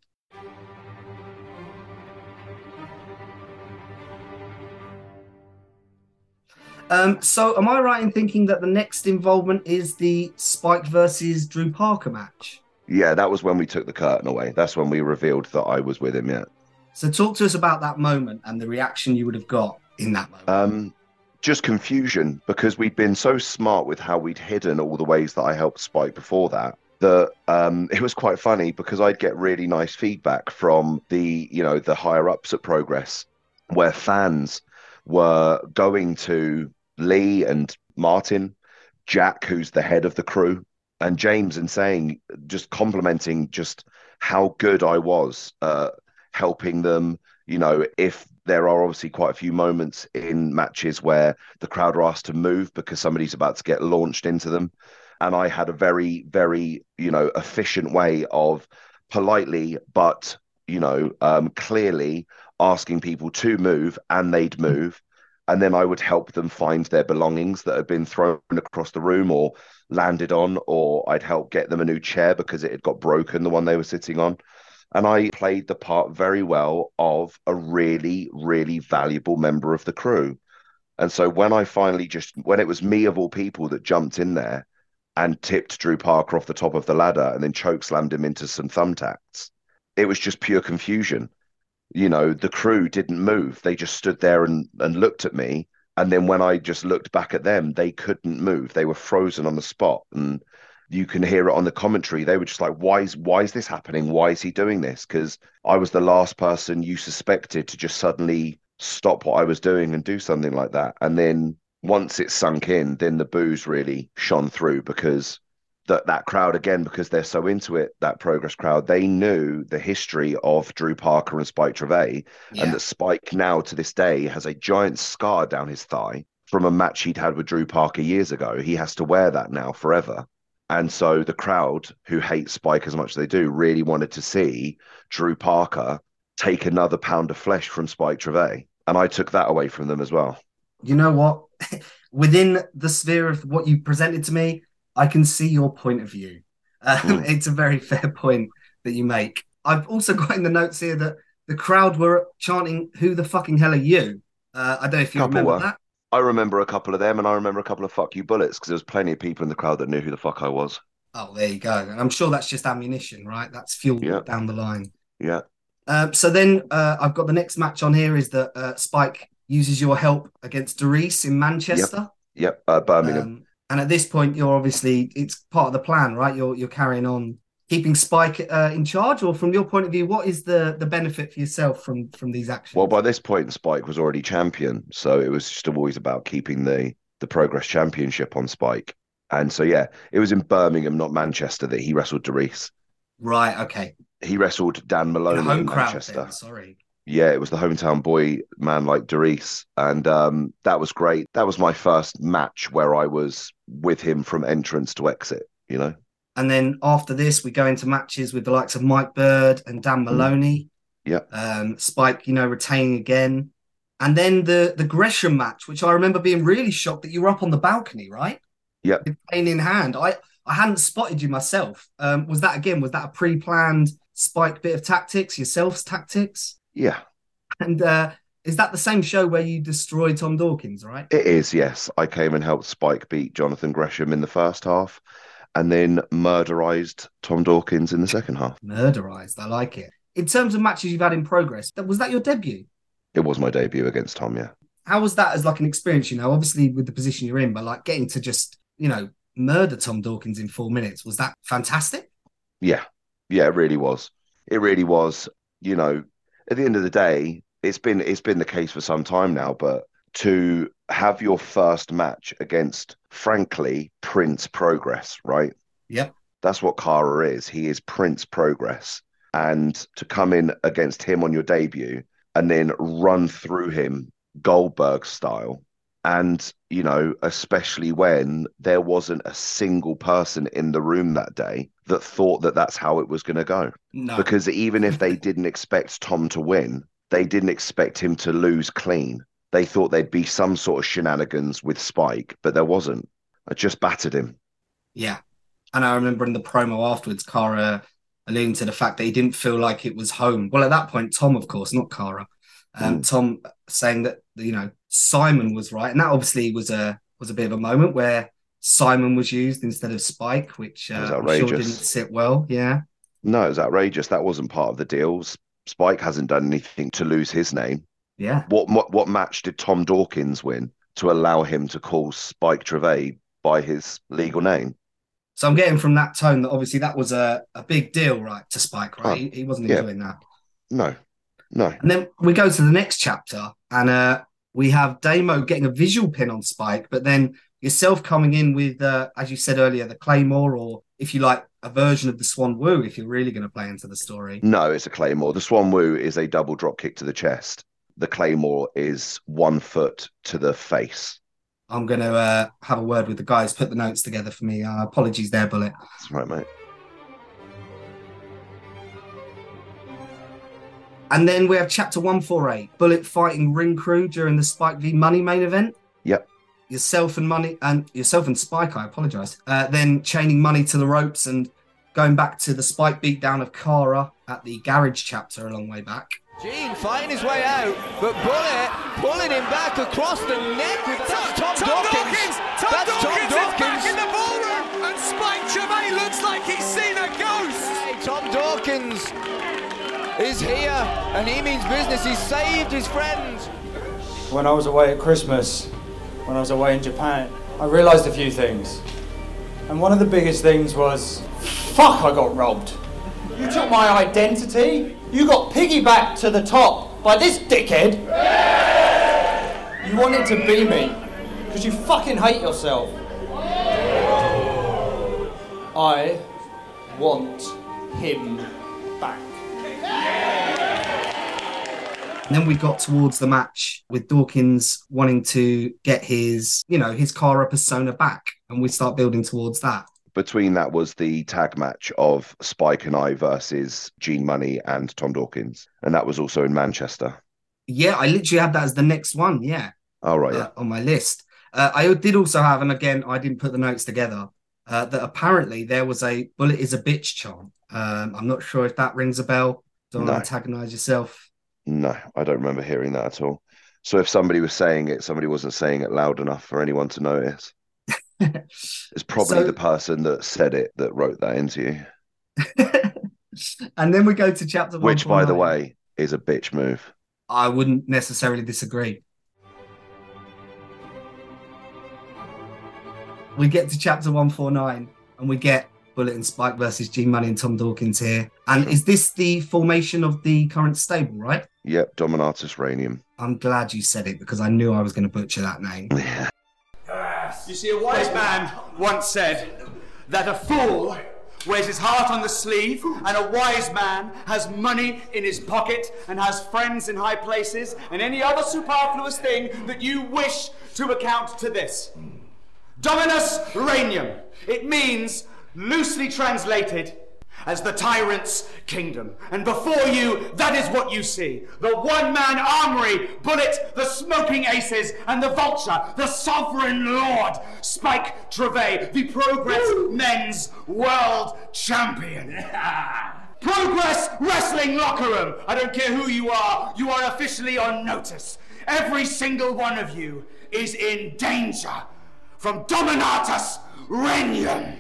So am I right in thinking that the next involvement is the Spike versus Drew Parker match? Yeah, that was when we took the curtain away. That's when we revealed that I was with him, yeah. So talk to us about that moment and the reaction you would have got in that moment. Just confusion, because we'd been so smart with how we'd hidden all the ways that I helped Spike before that. It was quite funny because I'd get really nice feedback from the higher-ups at Progress, where fans were going to Lee and Martin, Jack, who's the head of the crew, and James, and saying, just complimenting just how good I was helping them. You know, if there are obviously quite a few moments in matches where the crowd are asked to move because somebody's about to get launched into them. And I had a very, very, efficient way of politely, but, clearly asking people to move, and they'd move. And then I would help them find their belongings that had been thrown across the room or landed on, or I'd help get them a new chair because it had got broken, the one they were sitting on. And I played the part very well of a really, really valuable member of the crew. And so when I finally when it was me of all people that jumped in there and tipped Drew Parker off the top of the ladder and then chokeslammed him into some thumbtacks, it was just pure confusion. You know, the crew didn't move. They just stood there and looked at me. And then when I just looked back at them, they couldn't move. They were frozen on the spot. And you can hear it on the commentary. They were just like, why is this happening? Why is he doing this? Because I was the last person you suspected to just suddenly stop what I was doing and do something like that. And then once it sunk in, then the boos really shone through, because that crowd, again, because they're so into it, that Progress crowd, they knew the history of Drew Parker and Spike Trivet, and that Spike now to this day has a giant scar down his thigh from a match he'd had with Drew Parker years ago. He has to wear that now forever. And so the crowd, who hate Spike as much as they do, really wanted to see Drew Parker take another pound of flesh from Spike Trivet. And I took that away from them as well. You know what? Within the sphere of what you presented to me, I can see your point of view. It's a very fair point that you make. I've also got in the notes here that the crowd were chanting, "Who the fucking hell are you?" I don't know if you remember that. I remember a couple of them, and I remember a couple of "fuck you bullets," because there was plenty of people in the crowd that knew who the fuck I was. Oh, there you go. And I'm sure that's just ammunition, right? That's fuel down the line. Yeah. So then I've got the next match on here is that Spike uses your help against Doris in Manchester. Yep. Birmingham. And at this point, you're obviously, it's part of the plan, right? You're carrying on keeping Spike in charge, or from your point of view, what is the benefit for yourself from these actions? Well, by this point, Spike was already champion. So it was just always about keeping the Progress Championship on Spike. And so, yeah, it was in Birmingham, not Manchester, that he wrestled Doris. Right, okay. He wrestled Dan Maloney in Manchester. Crowd then, sorry. Yeah, it was the hometown boy, man like Doris. And that was great. That was my first match where I was with him from entrance to exit, you know? And then after this, we go into matches with the likes of Mike Bird and Dan Maloney. Yeah. Spike, you know, retaining again. And then the Gresham match, which I remember being really shocked that you were up on the balcony, right? Yeah. Pain in hand. I hadn't spotted you myself. Was that a pre-planned Spike bit of tactics, yourself's tactics? Yeah. And is that the same show where you destroyed Tom Dawkins, right? It is, yes. I came and helped Spike beat Jonathan Gresham in the first half and then murderized Tom Dawkins in the second half. Murderized, I like it. In terms of matches you've had in Progress, was that your debut? It was my debut against Tom, yeah. How was that as like an experience, you know, obviously with the position you're in, but like getting to just, you know, murder Tom Dawkins in 4 minutes? Was that fantastic? Yeah, it really was. It really was, you know. At the end of the day, it's been the case for some time now, but to have your first match against, frankly, Prince Progress, right? Yep. That's what Cara is. He is Prince Progress. And to come in against him on your debut and then run through him Goldberg style, and, you know, especially when there wasn't a single person in the room that day that thought that that's how it was going to go. No. Because even if they didn't expect Tom to win, they didn't expect him to lose clean. They thought there'd be some sort of shenanigans with Spike, but there wasn't. I just battered him. Yeah. And I remember in the promo afterwards, Cara alluding to the fact that he didn't feel like it was home. Well, at that point, Tom, of course, not Cara. Tom saying that, you know, Simon was right. And that obviously was a bit of a moment where Simon was used instead of Spike, which I'm sure didn't sit well. Yeah. No, it was outrageous. That wasn't part of the deal. Spike hasn't done anything to lose his name. Yeah. What match did Tom Dawkins win to allow him to call Spike Trivet by his legal name? So I'm getting from that tone that obviously that was a big deal, right, to Spike, right? He wasn't enjoying that. No. And then we go to the next chapter and we have Damo getting a visual pin on Spike, but then yourself coming in with, as you said earlier, the Claymore, or if you like, a version of the Swan Woo, if you're really going to play into the story. No, it's a Claymore. The Swan Woo is a double drop kick to the chest. The Claymore is 1 foot to the face. I'm going to have a word with the guys, put the notes together for me. Apologies there, Bullet. That's right, mate. And then we have Chapter 148, Bullit fighting Ring Crew during the Spike v Money main event. Yep. Yourself and Spike, I apologise. Then chaining Money to the ropes and going back to the Spike beatdown of Cara at the Garage chapter a long way back. Gene fighting his way out, but Bullit pulling him back across the neck. That's Tom Dawkins. Tom Dawkins is back in the ballroom, and Spike Trivet looks like he's seen a ghost. Hey, Tom Dawkins is here, and he means business. He saved his friends. When I was away at Christmas, when I was away in Japan, I realised a few things. And one of the biggest things was, fuck, I got robbed. You took my identity. You got piggybacked to the top by this dickhead. Yeah! You wanted to be me, because you fucking hate yourself. I want him back. And then we got towards the match with Dawkins wanting to get his Cara persona back, and we start building towards that. Between that was the tag match of Spike and I versus Gene Money and Tom Dawkins, and that was also in Manchester. Yeah, I literally had that as the next one, yeah. Oh, right, yeah. On my list. I did also have, and again, I didn't put the notes together, that apparently there was a Bullit is a bitch chant. I'm not sure if that rings a bell. Don't antagonize yourself. No, I don't remember hearing that at all. So if somebody was saying it, somebody wasn't saying it loud enough for anyone to notice. It's probably the person that said it that wrote that into you. And then we go to chapter 149. Which, by the way, is a bitch move. I wouldn't necessarily disagree. We get to chapter 149 and we get Bullit and Spike versus Gene Money and Tom Dawkins here. And is this the formation of the current stable, right? Yep, Dominus Rainium. I'm glad you said it because I knew I was going to butcher that name. Yeah. You see, a wise man once said that a fool wears his heart on the sleeve, and a wise man has money in his pocket and has friends in high places and any other superfluous thing that you wish to account to this. Dominus Rainium. It means, loosely translated, as the tyrant's kingdom. And before you, that is what you see. The one-man armory, Bullit, the Smoking Aces, and the Vulture, the Sovereign Lord, Spike Trivet, the Progress Men's World Champion. Progress Wrestling Locker Room. I don't care who you are officially on notice. Every single one of you is in danger from Dominatus Rainium.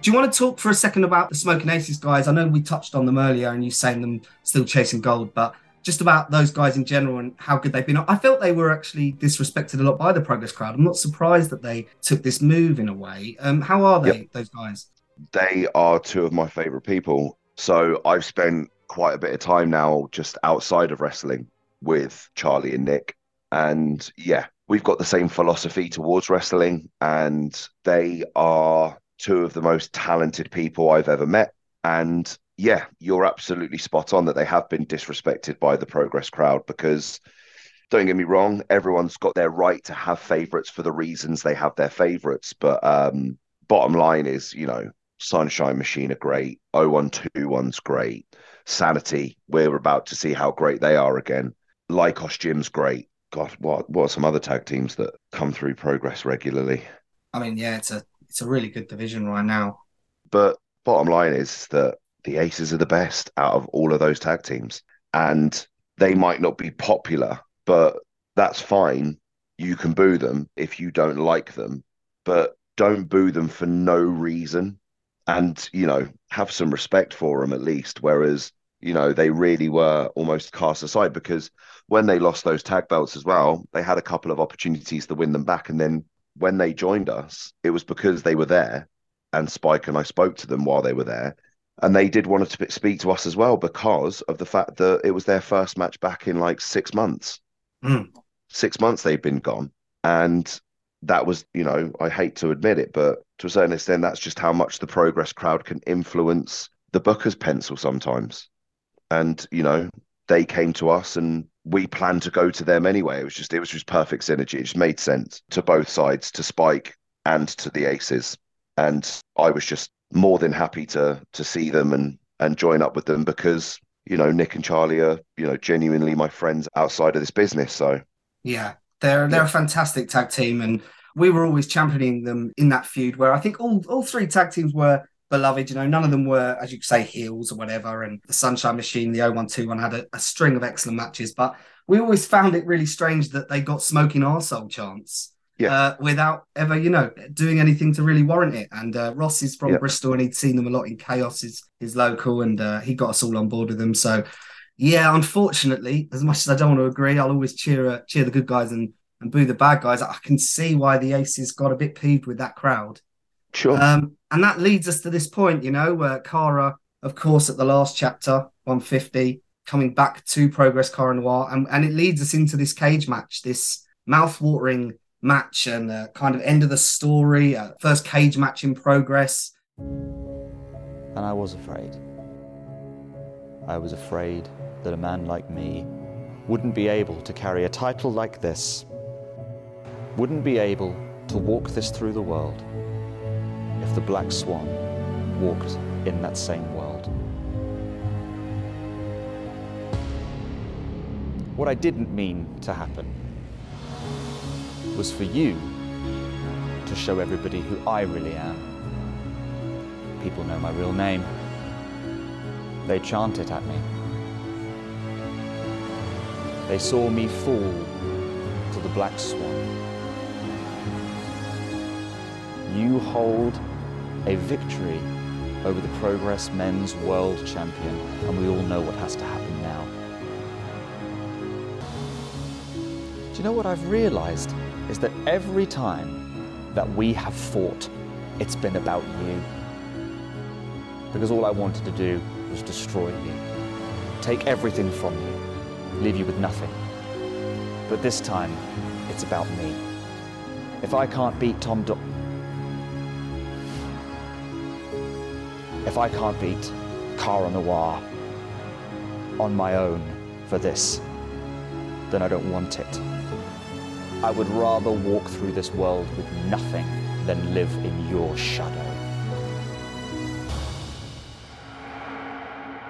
Do you want to talk for a second about the Smoking Aces guys? I know we touched on them earlier and you saying them still chasing gold, but just about those guys in general and how good they've been. I felt they were actually disrespected a lot by the Progress crowd. I'm not surprised that they took this move in a way. How are they, those guys? They are two of my favourite people. So I've spent quite a bit of time now just outside of wrestling with Charlie and Nick. And yeah, we've got the same philosophy towards wrestling, and they are two of the most talented people I've ever met. And yeah, you're absolutely spot on that they have been disrespected by the Progress crowd, because don't get me wrong, everyone's got their right to have favourites for the reasons they have their favourites. But bottom line is, Sunshine Machine are great. 0121's great. Sanity, we're about to see how great they are again. Lycos Gym's great. God, what are some other tag teams that come through Progress regularly? I mean, yeah, it's a really good division right now. But bottom line is that the Aces are the best out of all of those tag teams. And they might not be popular, but that's fine. You can boo them if you don't like them, but don't boo them for no reason. And, have some respect for them at least. Whereas, they really were almost cast aside, because when they lost those tag belts as well, they had a couple of opportunities to win them back. And then when they joined us, it was because they were there, and Spike and I spoke to them while they were there, and they did want to speak to us as well because of the fact that it was their first match back in like 6 months. 6 months they've been gone, and that was, I hate to admit it, but to a certain extent, that's just how much the Progress crowd can influence the booker's pencil sometimes. And, they came to us and we planned to go to them anyway. It was just perfect synergy. It just made sense to both sides, to Spike and to the Aces. And I was just more than happy to see them and join up with them, because, you know, Nick and Charlie are, you know, genuinely my friends outside of this business. So yeah, they're a fantastic tag team, and we were always championing them in that feud where I think all three tag teams were beloved. You know, none of them were, as you could say, heels or whatever. And the Sunshine Machine, the 0121 had a string of excellent matches, but we always found it really strange that they got smoking arsehole chants. Yeah. Without ever, you know, doing anything to really warrant it. And Ross is from Bristol, and he'd seen them a lot in Chaos, his local, and he got us all on board with them. So, yeah, unfortunately, as much as I don't want to agree, I'll always cheer the good guys and boo the bad guys. I can see why the Aces got a bit peeved with that crowd. Sure. And that leads us to this point, you know, where Cara, of course, at the last chapter, 150, coming back to Progress, Cara Noir, and it leads us into this cage match, this mouth-watering match and kind of end of the story, first cage match in Progress. And I was afraid. I was afraid that a man like me wouldn't be able to carry a title like this, wouldn't be able to walk this through the world if the Black Swan walked in that same world. What I didn't mean to happen was for you to show everybody who I really am. People know my real name. They chant it at me. They saw me fall to the Black Swan. You hold a victory over the Progress Men's World Champion, and we all know what has to happen now. Do you know what I've realized? Is that every time that we have fought, it's been about you. Because all I wanted to do was destroy you, take everything from you, leave you with nothing. But this time, it's about me. If I can't beat If I can't beat Cara Noir on my own for this, then I don't want it. I would rather walk through this world with nothing than live in your shadow.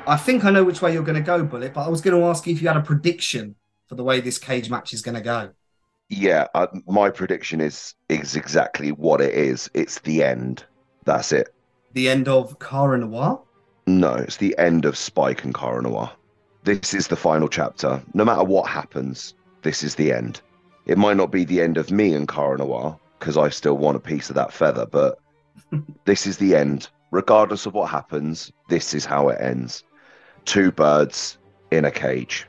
I think I know which way you're going to go, Bullit, but I was going to ask you if you had a prediction for the way this cage match is going to go. Yeah, my prediction is exactly what it is. It's the end. That's it. The end of Cara Noir? No, it's the end of Spike and Cara Noir. This is the final chapter. No matter what happens, this is the end. It might not be the end of me and Cara Noir, because I still want a piece of that feather, but this is the end. Regardless of what happens, this is how it ends. Two birds in a cage.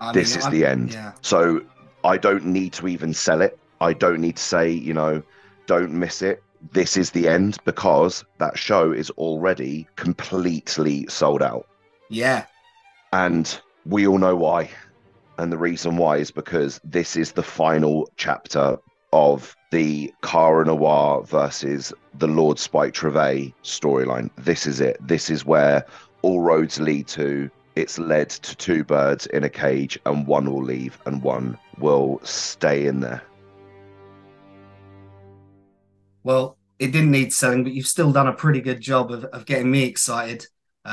I mean, this is the end. Yeah. So I don't need to even sell it. I don't need to say, you know, don't miss it. This is the end, because that show is already completely sold out. Yeah. And we all know why. And the reason why is because this is the final chapter of the Cara Noir versus the Lord Spike Trivet storyline. This is it. This is where all roads lead to. It's led to two birds in a cage, and one will leave and one will stay in there. Well, it didn't need selling, but you've still done a pretty good job of getting me excited.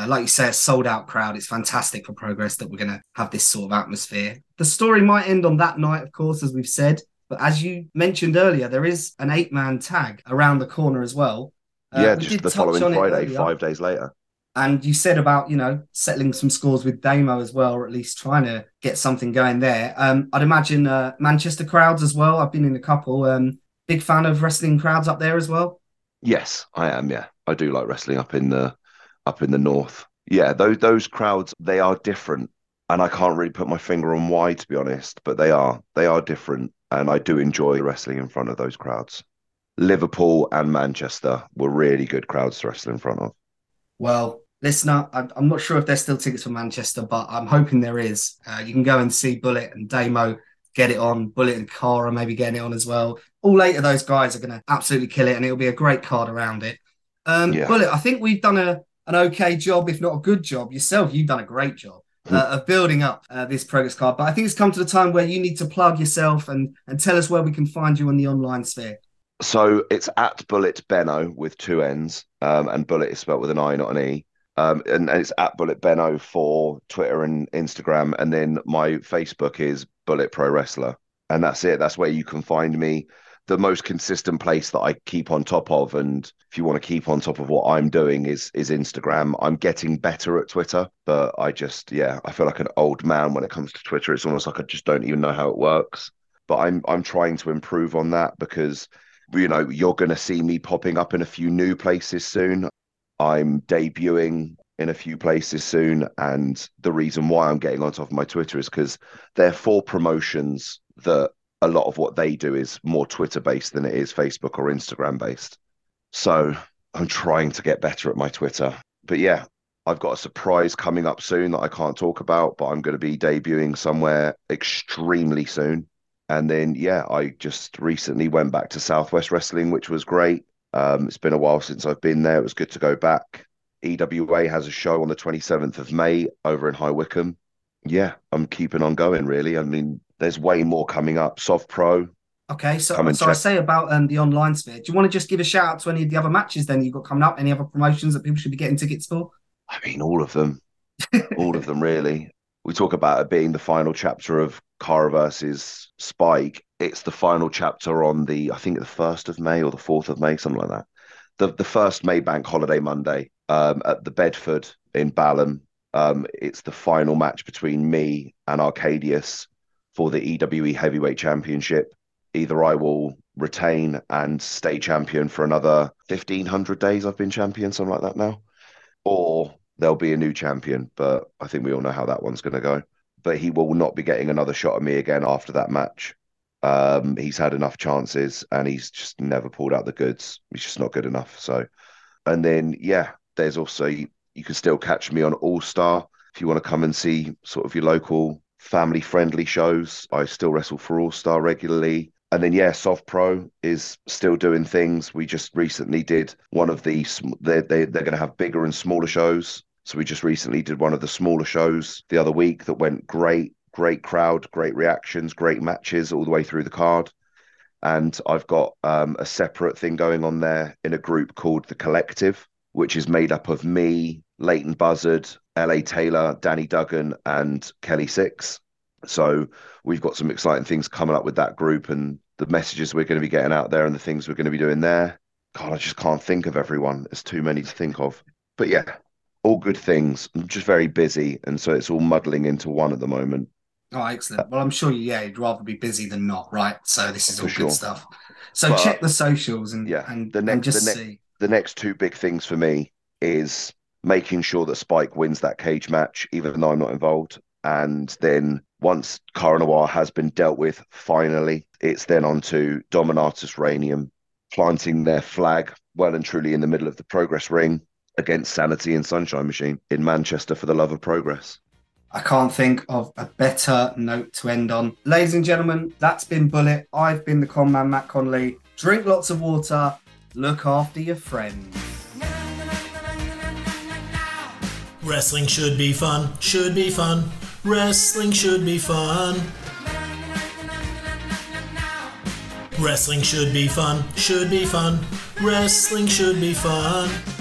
Like you say, a sold-out crowd. It's fantastic for Progress that we're going to have this sort of atmosphere. The story might end on that night, of course, as we've said. But as you mentioned earlier, there is an 8-man tag around the corner as well. Yeah, we just the following Friday, 5 days later. And you said about, you know, settling some scores with Damo as well, or at least trying to get something going there. I'd imagine Manchester crowds as well. I've been in a couple. Big fan of wrestling crowds up there as well? Yes, I am, yeah. I do like wrestling up in the north. Yeah, those crowds, they are different, and I can't really put my finger on why, to be honest, but they are different, and I do enjoy wrestling in front of those crowds. Liverpool and Manchester were really good crowds to wrestle in front of. Well, listener, I'm not sure if there's still tickets for Manchester, but I'm hoping there is. You can go and see Bullit and Damo get it on, Bullit and Cara maybe getting it on as well. All 8 of those guys are going to absolutely kill it, and it'll be a great card around it. Bullit, I think we've done an okay job, if not a good job. Yourself, you've done a great job of building up this Progress card. But I think it's come to the time where you need to plug yourself and tell us where we can find you on the online sphere. So it's at Bullit Benno with 2 N's, and Bullit is spelled with an I, not an E. And it's at Bullit Benno for Twitter and Instagram. And then my Facebook is Bullit Pro Wrestler. And that's it. That's where you can find me. The most consistent place that I keep on top of, and if you want to keep on top of what I'm doing, is Instagram. I'm getting better at Twitter, but I just, I feel like an old man when it comes to Twitter. It's almost like I just don't even know how it works. But I'm trying to improve on that because, you know, you're going to see me popping up in a few new places soon. I'm debuting in a few places soon. And the reason why I'm getting on top of my Twitter is because they're for promotions that a lot of what they do is more Twitter-based than it is Facebook or Instagram-based. So I'm trying to get better at my Twitter. But yeah, I've got a surprise coming up soon that I can't talk about, but I'm going to be debuting somewhere extremely soon. And then, I just recently went back to Southwest Wrestling, which was great. It's been a while since I've been there. It was good to go back. EWA has a show on the 27th of May over in High Wycombe. Yeah, I'm keeping on going, really. I mean, there's way more coming up. Soft Pro. Okay, so I say about the online sphere. Do you want to just give a shout out to any of the other matches then you've got coming up? Any other promotions that people should be getting tickets for? I mean, all of them. All of them, really. We talk about it being the final chapter of Cara versus Spike. It's the final chapter on the, I think, the 1st of May or the 4th of May, something like that. The 1st May Bank Holiday Monday at the Bedford in Balham. It's the final match between me and Arcadius for the EWE Heavyweight Championship. Either I will retain and stay champion for another 1,500 days I've been champion, something like that now, or there'll be a new champion, but I think we all know how that one's going to go. But he will not be getting another shot at me again after that match. He's had enough chances, and he's just never pulled out the goods. He's just not good enough. So, and then, there's also, you can still catch me on All-Star if you want to come and see sort of your local family-friendly shows. I still wrestle for All-Star regularly. And then, Soft Pro is still doing things. We just recently did one of the... They're going to have bigger and smaller shows. So we just recently did one of the smaller shows the other week that went great. Great crowd, great reactions, great matches all the way through the card. And I've got a separate thing going on there in a group called The Collective, which is made up of me, Leighton Buzzard, L.A. Taylor, Danny Duggan, and Kelly Six. So we've got some exciting things coming up with that group and the messages we're going to be getting out there and the things we're going to be doing there. God, I just can't think of everyone. There's too many to think of. But all good things. I'm just very busy. And so it's all muddling into one at the moment. Oh, excellent. Well, I'm sure, you'd rather be busy than not, right? So this is all good stuff. So check the socials and see. The next two big things for me is making sure that Spike wins that cage match, even though I'm not involved. And then once Cara Noir has been dealt with, finally, it's then on to Dominus Rainium, planting their flag well and truly in the middle of the Progress ring against Sanity and Sunshine Machine in Manchester for the love of Progress. I can't think of a better note to end on. Ladies and gentlemen, that's been Bullit. I've been the con man, Matt Conley. Drink lots of water. Look after your friends. Wrestling should be fun. Should be fun. Wrestling should be fun. Wrestling should be fun. Should be fun. Wrestling should be fun.